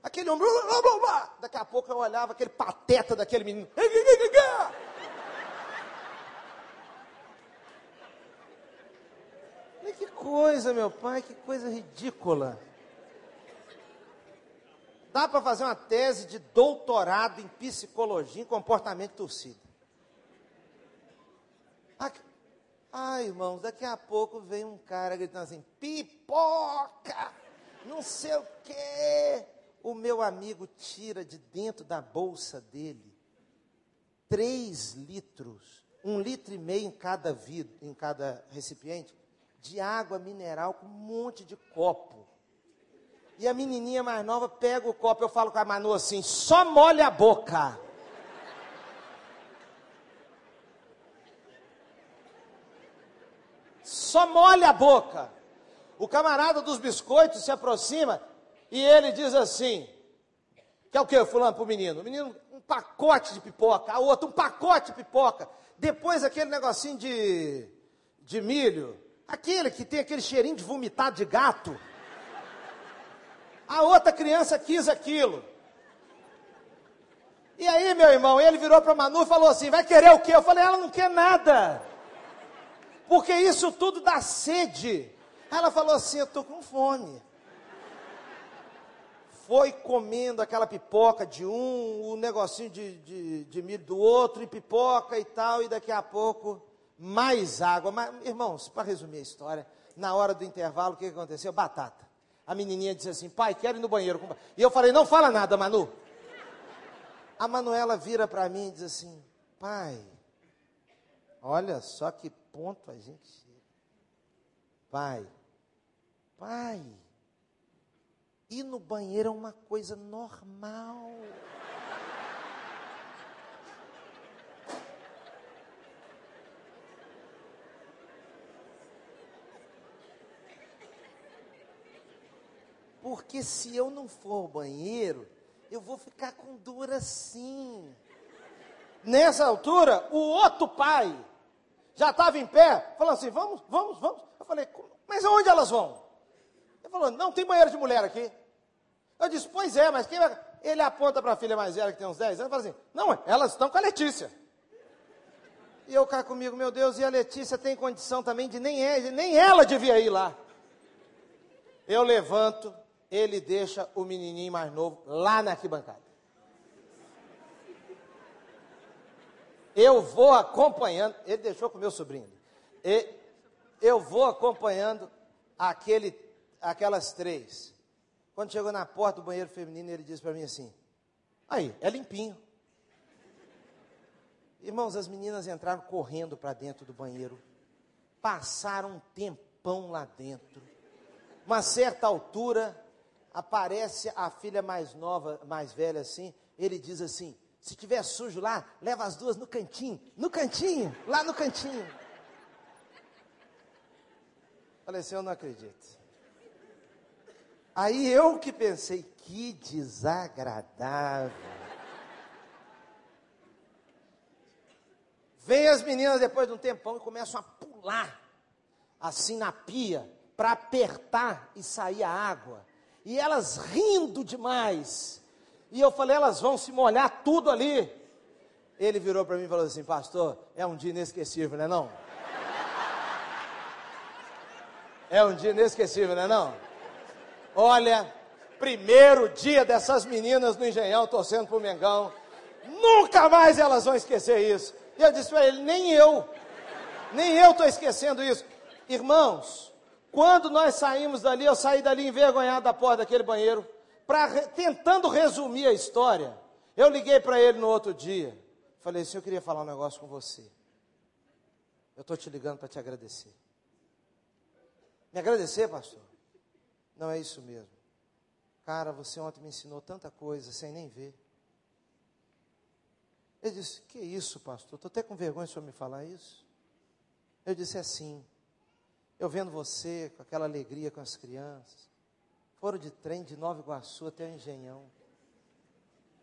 Aquele homem, blá, blá, blá. Daqui a pouco eu olhava aquele pateta daquele menino. Que coisa, meu pai, que coisa ridícula. Dá para fazer uma tese de doutorado em psicologia e comportamento torcido. Ai, ah, irmãos, daqui a pouco vem um cara gritando assim, pipoca, não sei o quê. O meu amigo tira de dentro da bolsa dele três litros, um litro e meio em cada, vidro, em cada recipiente, de água mineral com um monte de copo. E a menininha mais nova pega o copo, eu falo com a Manu assim, só molha a boca. Só molha a boca. O camarada dos biscoitos se aproxima e ele diz assim, quer o quê, fulano, pro menino? O menino, um pacote de pipoca, a outra, um pacote de pipoca. Depois aquele negocinho de, de milho, aquele que tem aquele cheirinho de vomitar de gato. A outra criança quis aquilo. E aí, meu irmão, ele virou para a Manu e falou assim, vai querer o quê? Eu falei, ela não quer nada. Porque isso tudo dá sede. Ela falou assim, eu estou com fome. Foi comendo aquela pipoca de um, o negocinho de, de, de milho do outro, e pipoca e tal, e daqui a pouco... mais água, mas, irmãos, para resumir a história, na hora do intervalo, o que aconteceu? Batata. A menininha disse assim, pai, quero ir no banheiro. E eu falei, não fala nada, Manu. A Manuela vira para mim e diz assim, pai, olha só que ponto a gente chega. Pai, pai, ir no banheiro é uma coisa normal. Porque se eu não for ao banheiro, eu vou ficar com dor assim. Nessa altura, o outro pai já estava em pé, falando assim, vamos, vamos, vamos. Eu falei, mas aonde elas vão? Ele falou, não, tem banheiro de mulher aqui. Eu disse, pois é, mas quem vai... Ele aponta para a filha mais velha, que tem uns dez anos, e fala assim, não, elas estão com a Letícia. E eu cá comigo, meu Deus, e a Letícia tem condição também de nem, é, nem ela devia ir lá. Eu levanto. Ele deixa o menininho mais novo lá na arquibancada. Eu vou acompanhando, ele deixou com o meu sobrinho. E eu vou acompanhando aquele, aquelas três. Quando chegou na porta do banheiro feminino, ele disse para mim assim, aí, é limpinho. Irmãos, as meninas entraram correndo para dentro do banheiro. Passaram um tempão lá dentro. Uma certa altura... aparece a filha mais nova, mais velha assim, ele diz assim, Se tiver sujo lá, leva as duas no cantinho. No cantinho, lá no cantinho. Falei assim, eu não acredito. Aí eu que pensei, que desagradável. Vem as meninas depois de um tempão e começam a pular, assim na pia, para apertar e sair a água. E elas rindo demais. E eu falei, elas vão se molhar tudo ali. Ele virou para mim e falou assim, pastor, é um dia inesquecível, não é não? É um dia inesquecível, não é não? Olha, primeiro dia dessas meninas no Engenhão, torcendo pro Mengão. Nunca mais elas vão esquecer isso. E eu disse para ele, nem eu, nem eu estou esquecendo isso. Irmãos, quando nós saímos dali, eu saí dali envergonhado da porta daquele banheiro, pra, tentando resumir a história. Eu liguei para ele no outro dia, falei assim, eu queria falar um negócio com você. Eu estou te ligando para te agradecer. Me agradecer, pastor? Não, é isso mesmo. Cara, você ontem me ensinou tanta coisa, sem nem ver. Eu disse, que isso, pastor? Estou até com vergonha de o senhor me falar isso. Eu disse, é sim. Eu vendo você, com aquela alegria com as crianças, foram de trem de Nova Iguaçu até o Engenhão.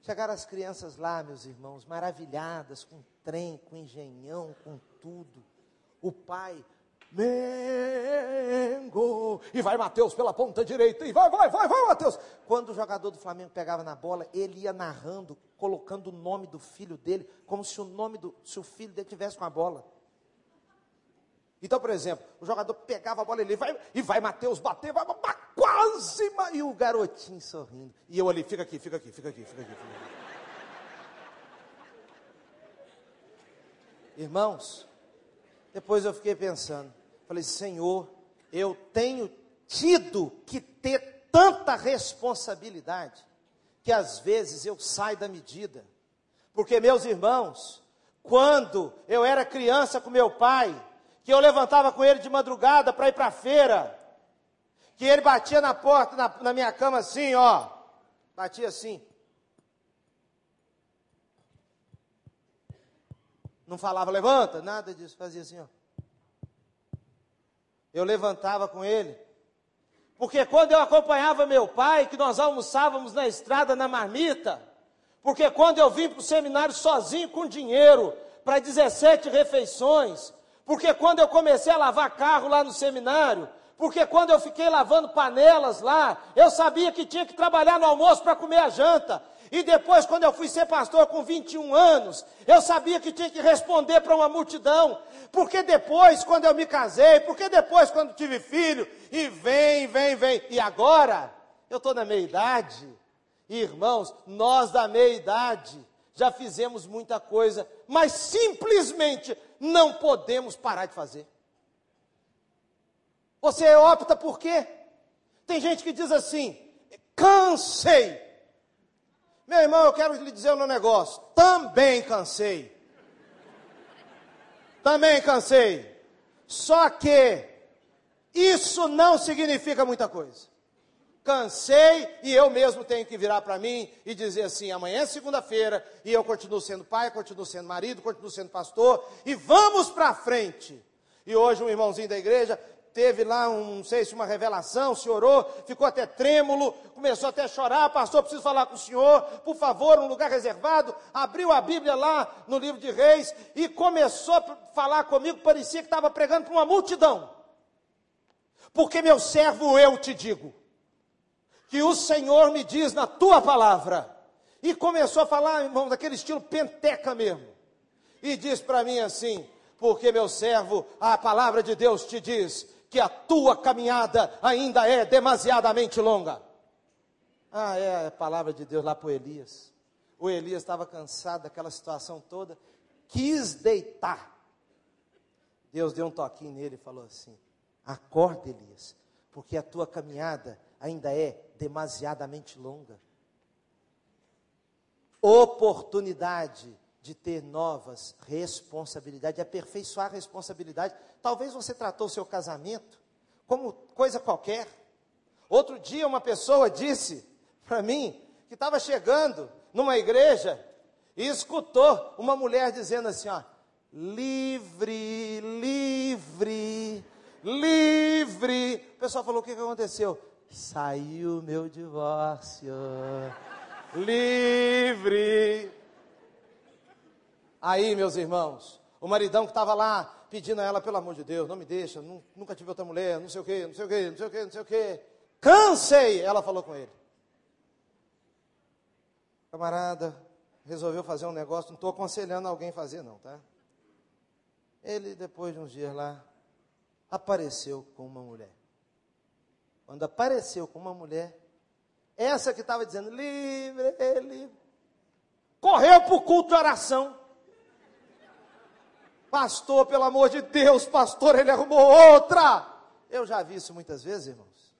Chegaram as crianças lá, meus irmãos, maravilhadas, com trem, com Engenhão, com tudo. O pai, Mengo, e vai Matheus pela ponta direita, e vai, vai, vai, vai Matheus. Quando o jogador do Flamengo pegava na bola, ele ia narrando, colocando o nome do filho dele, como se o nome do, se o filho dele tivesse com a bola. Então, por exemplo, o jogador pegava a bola, ele vai, e vai Matheus bater, vai, vai quase, e o garotinho sorrindo, e eu ali, fica aqui, fica aqui, fica aqui, fica aqui, fica aqui. Irmãos, depois eu fiquei pensando, falei, Senhor, eu tenho tido que ter tanta responsabilidade, que às vezes eu saio da medida, porque meus irmãos, quando eu era criança com meu pai, que eu levantava com ele de madrugada para ir para a feira, que ele batia na porta, na, na minha cama assim, ó, batia assim, não falava, levanta, nada disso, fazia assim, ó. Eu levantava com ele, porque quando eu acompanhava meu pai, que nós almoçávamos na estrada, na marmita, porque quando eu vim para o seminário sozinho com dinheiro, para dezessete refeições, porque quando eu comecei a lavar carro lá no seminário, porque quando eu fiquei lavando panelas lá, eu sabia que tinha que trabalhar no almoço para comer a janta, e depois quando eu fui ser pastor com vinte e um anos, eu sabia que tinha que responder para uma multidão, porque depois quando eu me casei, porque depois quando tive filho, e vem, vem, vem, e agora, eu estou na meia-idade, irmãos, nós da meia-idade, já fizemos muita coisa, mas simplesmente não podemos parar de fazer. Você opta por quê? Tem gente que diz assim, cansei. Meu irmão, eu quero lhe dizer o meu negócio. Também cansei. Também cansei. Só que isso não significa muita coisa. Cansei e eu mesmo tenho que virar para mim e dizer assim, amanhã é segunda-feira e eu continuo sendo pai, continuo sendo marido, continuo sendo pastor e vamos para frente. E hoje um irmãozinho da igreja teve lá, um, não sei se uma revelação, se orou, ficou até trêmulo, começou até a chorar, pastor, preciso falar com o senhor, por favor, um lugar reservado, abriu a Bíblia lá no livro de Reis, e começou a falar comigo, parecia que estava pregando para uma multidão, porque meu servo, eu te digo, que o Senhor me diz na tua palavra, e começou a falar, irmão, daquele estilo penteca mesmo, e disse para mim assim, porque meu servo, a palavra de Deus te diz, que a tua caminhada ainda é demasiadamente longa. Ah, é a palavra de Deus lá para o Elias. O Elias estava cansado daquela situação toda, quis deitar. Deus deu um toquinho nele e falou assim, acorda Elias, porque a tua caminhada ainda é demasiadamente longa. Oportunidade de ter novas responsabilidades, de aperfeiçoar a responsabilidade. Talvez você tratou o seu casamento como coisa qualquer. Outro dia uma pessoa disse para mim, que estava chegando numa igreja, e escutou uma mulher dizendo assim, ó, livre, livre, livre. O pessoal falou, o que, que aconteceu? Saiu meu divórcio, livre. Aí, meus irmãos, o maridão que estava lá pedindo a ela, pelo amor de Deus, não me deixa, não, nunca tive outra mulher, não sei o quê, não sei o quê, não sei o quê, não sei o quê. Cansei, ela falou com ele. Camarada, resolveu fazer um negócio, não estou aconselhando alguém fazer não, tá? Ele, depois de uns dias lá, apareceu com uma mulher. Quando apareceu com uma mulher, essa que estava dizendo, livre, livre, correu para o culto de oração. Pastor, pelo amor de Deus, pastor, ele arrumou outra. Eu já vi isso muitas vezes, irmãos.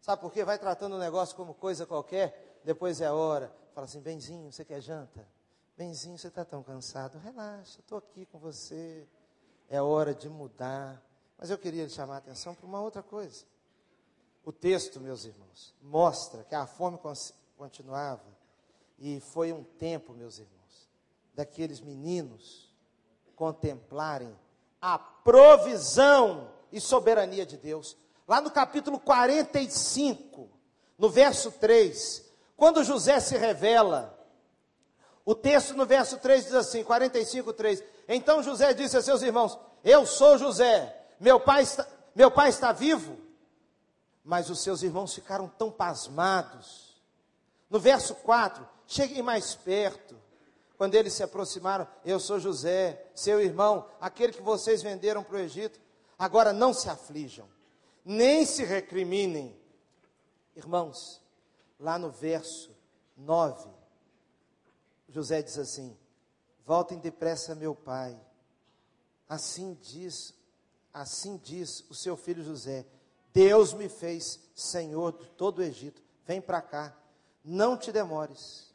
Sabe por quê? Vai tratando o negócio como coisa qualquer, depois é a hora. Fala assim, benzinho, você quer janta? Benzinho, você está tão cansado. Relaxa, estou aqui com você. É hora de mudar. Mas eu queria chamar a atenção para uma outra coisa. O texto, meus irmãos, mostra que a fome continuava. E foi um tempo, meus irmãos, daqueles meninos contemplarem a provisão e soberania de Deus. Lá no capítulo quarenta e cinco, no verso três, quando José se revela, o texto no verso três diz assim, quarenta e cinco, três, então José disse a seus irmãos, eu sou José, meu pai está, meu pai está vivo, mas os seus irmãos ficaram tão pasmados. No verso quatro, cheguem mais perto. Quando eles se aproximaram, eu sou José, seu irmão, aquele que vocês venderam para o Egito. Agora não se aflijam, nem se recriminem. Irmãos, lá no verso nove, José diz assim, voltem depressa, meu pai. Assim diz, assim diz o seu filho José, Deus me fez senhor de todo o Egito. Vem para cá, não te demores.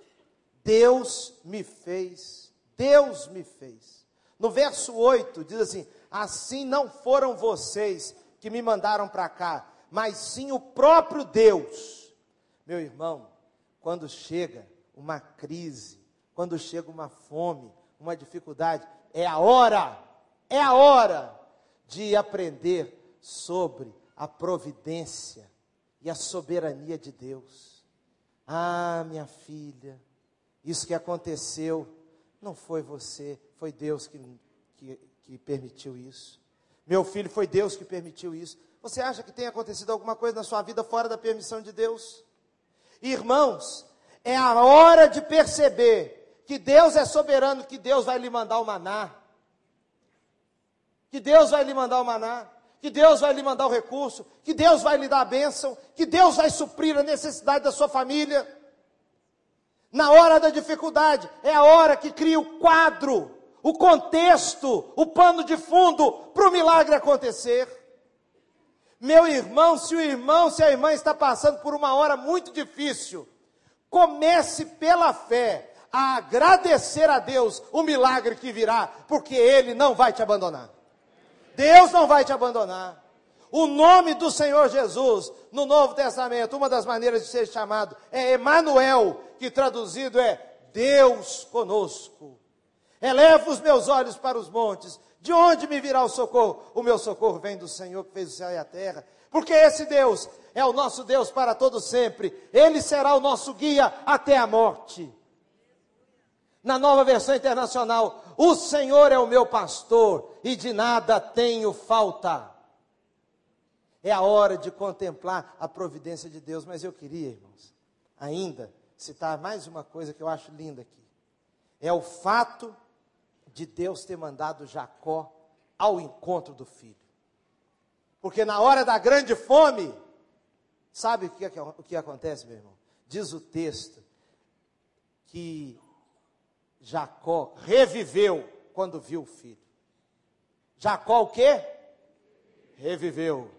Deus me fez, Deus me fez. No verso oito, diz assim, assim não foram vocês que me mandaram para cá, mas sim o próprio Deus. Meu irmão, quando chega uma crise, quando chega uma fome, uma dificuldade, é a hora, é a hora de aprender sobre a providência e a soberania de Deus. Ah, minha filha, isso que aconteceu, não foi você, foi Deus que, que, que permitiu isso. Meu filho, foi Deus que permitiu isso. Você acha que tem acontecido alguma coisa na sua vida fora da permissão de Deus? Irmãos, é a hora de perceber que Deus é soberano, que Deus vai lhe mandar o maná. Que Deus vai lhe mandar o maná, que Deus vai lhe mandar o recurso, que Deus vai lhe dar a bênção, que Deus vai suprir a necessidade da sua família. Na hora da dificuldade, é a hora que cria o quadro, o contexto, o pano de fundo para o milagre acontecer. Meu irmão, se o irmão, se a irmã está passando por uma hora muito difícil, comece pela fé a agradecer a Deus o milagre que virá, porque Ele não vai te abandonar. Deus não vai te abandonar. O nome do Senhor Jesus, no Novo Testamento, uma das maneiras de ser chamado é Emanuel, que traduzido é Deus conosco. Elevo os meus olhos para os montes, de onde me virá o socorro? O meu socorro vem do Senhor que fez o céu e a terra, porque esse Deus é o nosso Deus para todo sempre, Ele será o nosso guia até a morte. Na Nova Versão Internacional, o Senhor é o meu pastor e de nada tenho falta. É a hora de contemplar a providência de Deus, mas eu queria, irmãos, ainda citar mais uma coisa que eu acho linda aqui. É o fato de Deus ter mandado Jacó ao encontro do filho. Porque na hora da grande fome, sabe o que, o que acontece, meu irmão? Diz o texto que Jacó reviveu quando viu o filho. Jacó o quê? Reviveu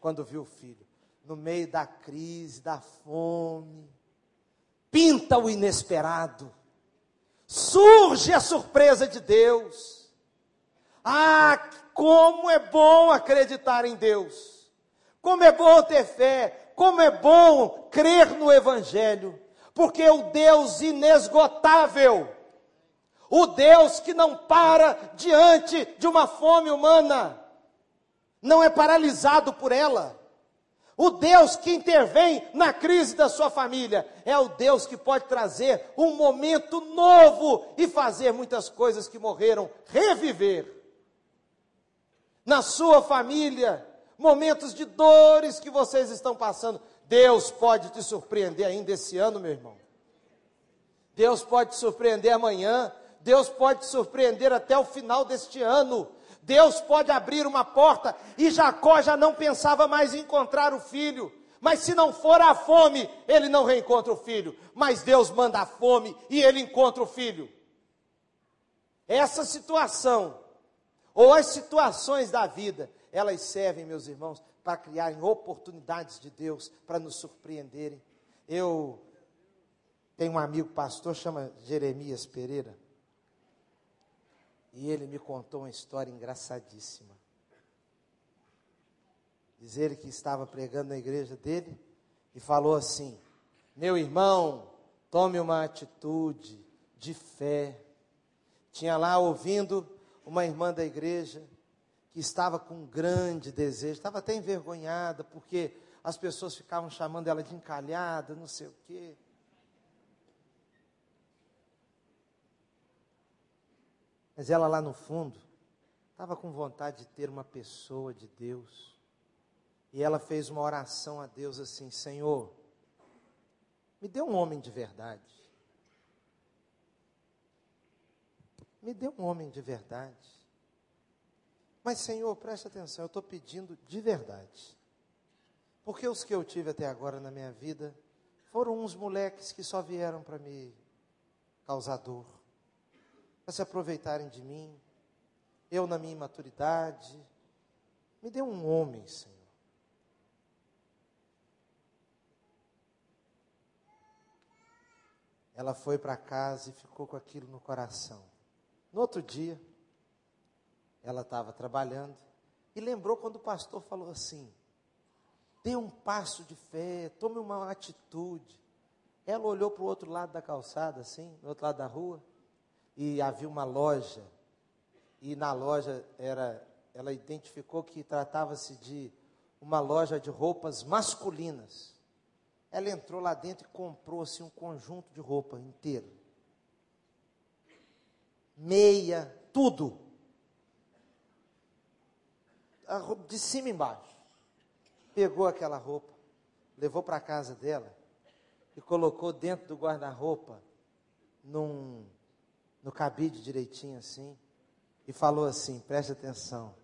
quando viu o filho. No meio da crise, da fome, pinta o inesperado, surge a surpresa de Deus. Ah, como é bom acreditar em Deus, como é bom ter fé, como é bom crer no Evangelho, porque o Deus inesgotável, O Deus que não para diante de uma fome humana, não é paralisado por ela. O Deus que intervém na crise da sua família é o Deus que pode trazer um momento novo e fazer muitas coisas que morreram reviver. Na sua família, momentos de dores que vocês estão passando, Deus pode te surpreender ainda esse ano, meu irmão. Deus pode te surpreender amanhã. Deus pode te surpreender até o final deste ano. Deus pode abrir uma porta, e Jacó já não pensava mais em encontrar o filho, mas se não for a fome, ele não reencontra o filho, mas Deus manda a fome, e ele encontra o filho. Essa situação, ou as situações da vida, elas servem, meus irmãos, para criarem oportunidades de Deus, para nos surpreenderem. Eu tenho um amigo pastor, chama Jeremias Pereira, e ele me contou uma história engraçadíssima. Diz ele que estava pregando na igreja dele e falou assim: meu irmão, tome uma atitude de fé. Tinha lá ouvindo uma irmã da igreja que estava com um grande desejo, estava até envergonhada, porque as pessoas ficavam chamando ela de encalhada, não sei o quê. Mas ela lá no fundo estava com vontade de ter uma pessoa de Deus. E ela fez uma oração a Deus assim: Senhor, me dê um homem de verdade. Me dê um homem de verdade. Mas, Senhor, presta atenção, eu estou pedindo de verdade. Porque os que eu tive até agora na minha vida foram uns moleques que só vieram para me causar dor, para se aproveitarem de mim, eu na minha imaturidade. Me dê um homem, Senhor. Ela foi para casa e ficou com aquilo no coração. No outro dia, ela estava trabalhando e lembrou quando o pastor falou assim: dê um passo de fé, tome uma atitude. Ela olhou para o outro lado da calçada, assim, no outro lado da rua, e havia uma loja, e na loja era, ela identificou que tratava-se de uma loja de roupas masculinas. Ela entrou lá dentro e comprou assim um conjunto de roupa inteiro, meia, tudo, a roupa de cima e embaixo. Pegou aquela roupa, levou para a casa dela e colocou dentro do guarda-roupa num... no cabide direitinho assim, e falou assim: preste atenção,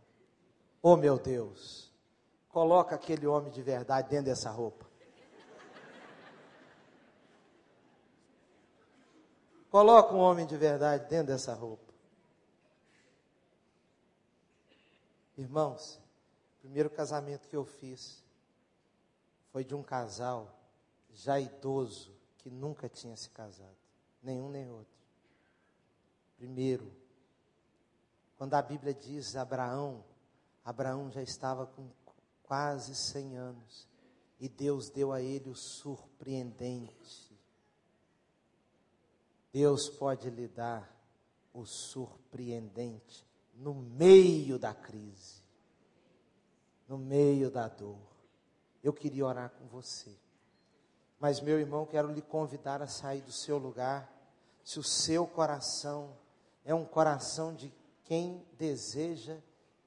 oh meu Deus, coloca aquele homem de verdade dentro dessa roupa, coloca um homem de verdade dentro dessa roupa. Irmãos, o primeiro casamento que eu fiz foi de um casal já idoso, que nunca tinha se casado, nenhum nem outro. Primeiro, quando a Bíblia diz Abraão, Abraão já estava com quase cem anos, e Deus deu a ele o surpreendente. Deus pode lhe dar o surpreendente no meio da crise, no meio da dor. Eu queria orar com você, mas, meu irmão, quero lhe convidar a sair do seu lugar. Se o seu coração é um coração de quem deseja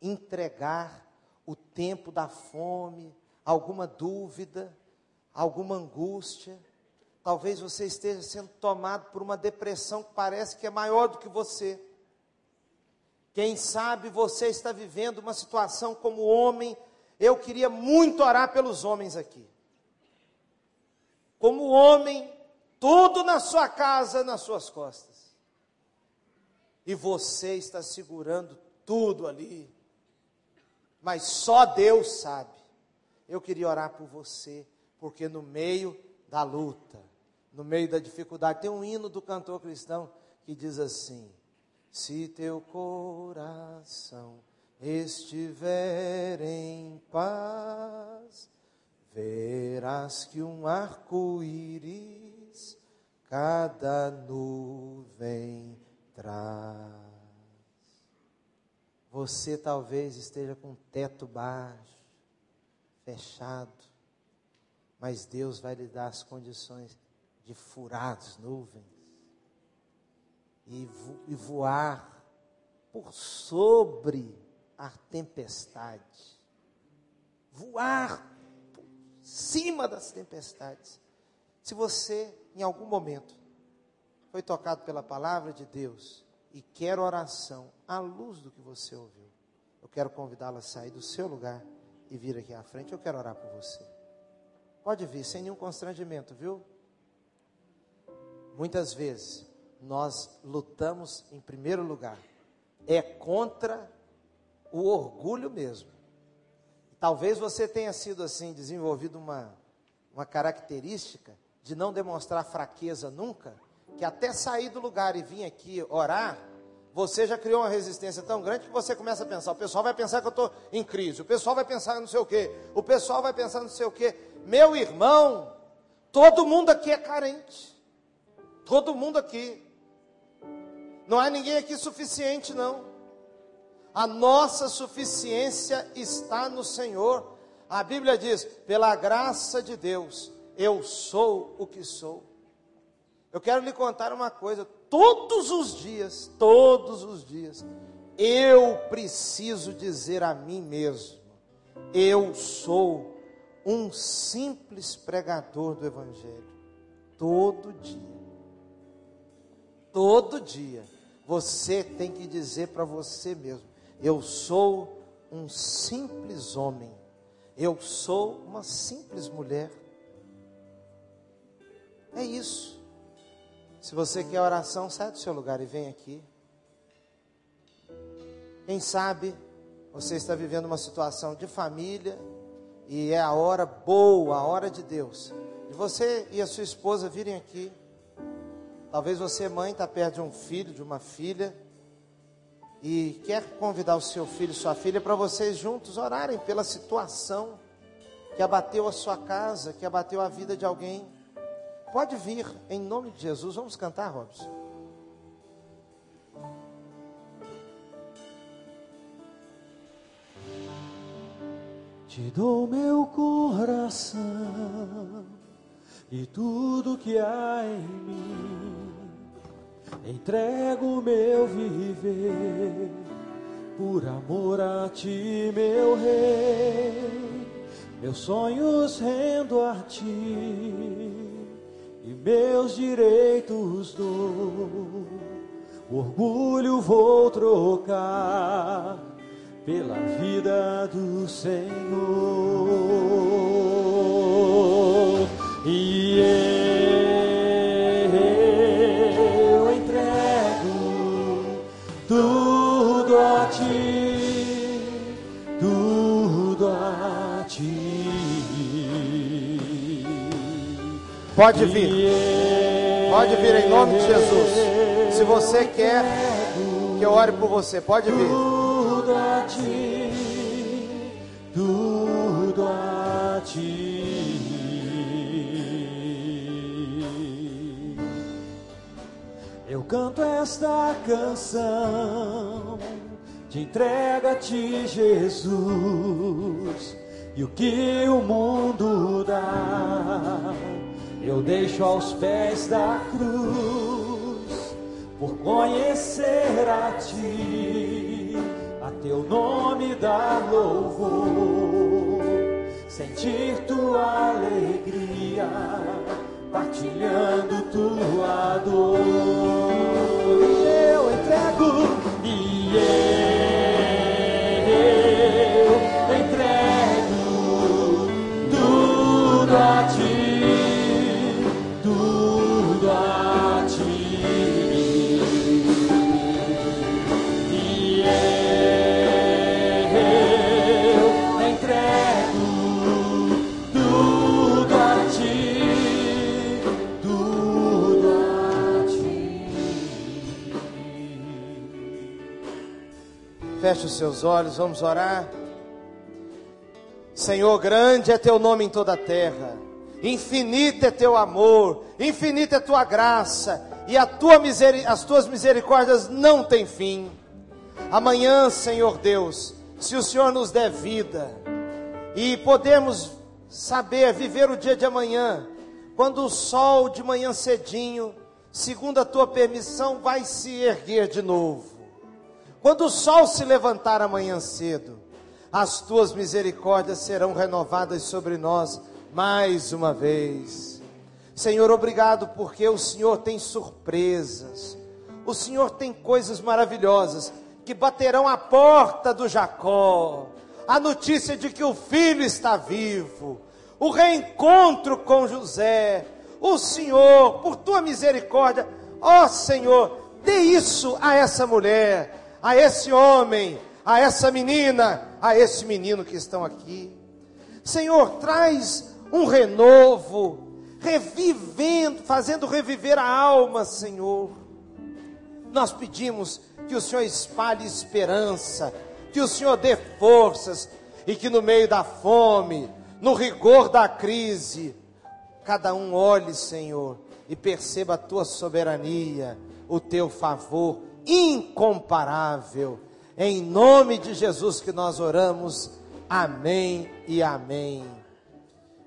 entregar o tempo da fome, alguma dúvida, alguma angústia, talvez você esteja sendo tomado por uma depressão que parece que é maior do que você. Quem sabe você está vivendo uma situação como homem. Eu queria muito orar pelos homens aqui. Como homem, tudo na sua casa, nas suas costas, e você está segurando tudo ali, mas só Deus sabe. Eu queria orar por você, porque no meio da luta, no meio da dificuldade, tem um hino do cantor cristão que diz assim: se teu coração estiver em paz, verás que um arco-íris cada nuvem trás. Você talvez esteja com o teto baixo, fechado, mas Deus vai lhe dar as condições de furar as nuvens e, vo- e voar por sobre a tempestade, voar por cima das tempestades. Se você, em algum momento, foi tocado pela palavra de Deus e quer oração à luz do que você ouviu, eu quero convidá-la a sair do seu lugar e vir aqui à frente. Eu quero orar por você. Pode vir, sem nenhum constrangimento, viu? Muitas vezes, nós lutamos, em primeiro lugar, é contra o orgulho mesmo. Talvez você tenha sido assim, desenvolvido uma, uma característica de não demonstrar fraqueza nunca, que até sair do lugar e vir aqui orar, você já criou uma resistência tão grande que você começa a pensar, o pessoal vai pensar que eu estou em crise, o pessoal vai pensar não sei o quê, o pessoal vai pensar não sei o quê. Meu irmão, todo mundo aqui é carente, todo mundo aqui, não há ninguém aqui suficiente não, a nossa suficiência está no Senhor. A Bíblia diz, pela graça de Deus, eu sou o que sou. Eu quero lhe contar uma coisa, todos os dias, todos os dias, eu preciso dizer a mim mesmo, eu sou um simples pregador do Evangelho, todo dia, todo dia, você tem que dizer para você mesmo, eu sou um simples homem, eu sou uma simples mulher, é isso. Se você quer oração, sai do seu lugar e vem aqui. Quem sabe você está vivendo uma situação de família e é a hora boa, a hora de Deus. E você e a sua esposa virem aqui. Talvez você, mãe, está perto de um filho, de uma filha e quer convidar o seu filho, sua filha, para vocês juntos orarem pela situação que abateu a sua casa, que abateu a vida de alguém. Pode vir, em nome de Jesus. Vamos cantar, Robson. Te dou meu coração e tudo que há em mim. Entrego meu viver por amor a ti, meu rei. Meus sonhos rendo a ti. E meus direitos dou, o orgulho vou trocar pela vida do Senhor. E eu entrego tudo a ti, tudo a ti. Pode vir, pode vir em nome de Jesus. Se você quer que eu ore por você, pode vir. Tudo a ti, tudo a ti. Eu canto esta canção, te entrego a ti, Jesus, e o que o mundo dá eu deixo aos pés da cruz, por conhecer a ti, a teu nome dar louvor, sentir tua alegria, partilhando tua dor. E eu entrego, e eu entrego tudo a ti. Feche os seus olhos, vamos orar. Senhor, grande é teu nome em toda a terra, infinito é teu amor, infinita é tua graça, e a tua miseric- as tuas misericórdias não têm fim. Amanhã, Senhor Deus, se o Senhor nos der vida, e podemos saber, viver o dia de amanhã, quando o sol de manhã cedinho, segundo a tua permissão, vai se erguer de novo. Quando o sol se levantar amanhã cedo, as tuas misericórdias serão renovadas sobre nós mais uma vez. Senhor, obrigado, porque o Senhor tem surpresas. O Senhor tem coisas maravilhosas que baterão à porta do Jacó. A notícia de que o filho está vivo, o reencontro com José. O Senhor, por tua misericórdia, ó Senhor, dê isso a essa mulher, a esse homem, a essa menina, a esse menino que estão aqui. Senhor, traz um renovo, revivendo, fazendo reviver a alma, Senhor. Nós pedimos que o Senhor espalhe esperança, que o Senhor dê forças, e que no meio da fome, no rigor da crise, cada um olhe, Senhor, e perceba a tua soberania, o teu favor incomparável. Em nome de Jesus que nós oramos, amém e amém.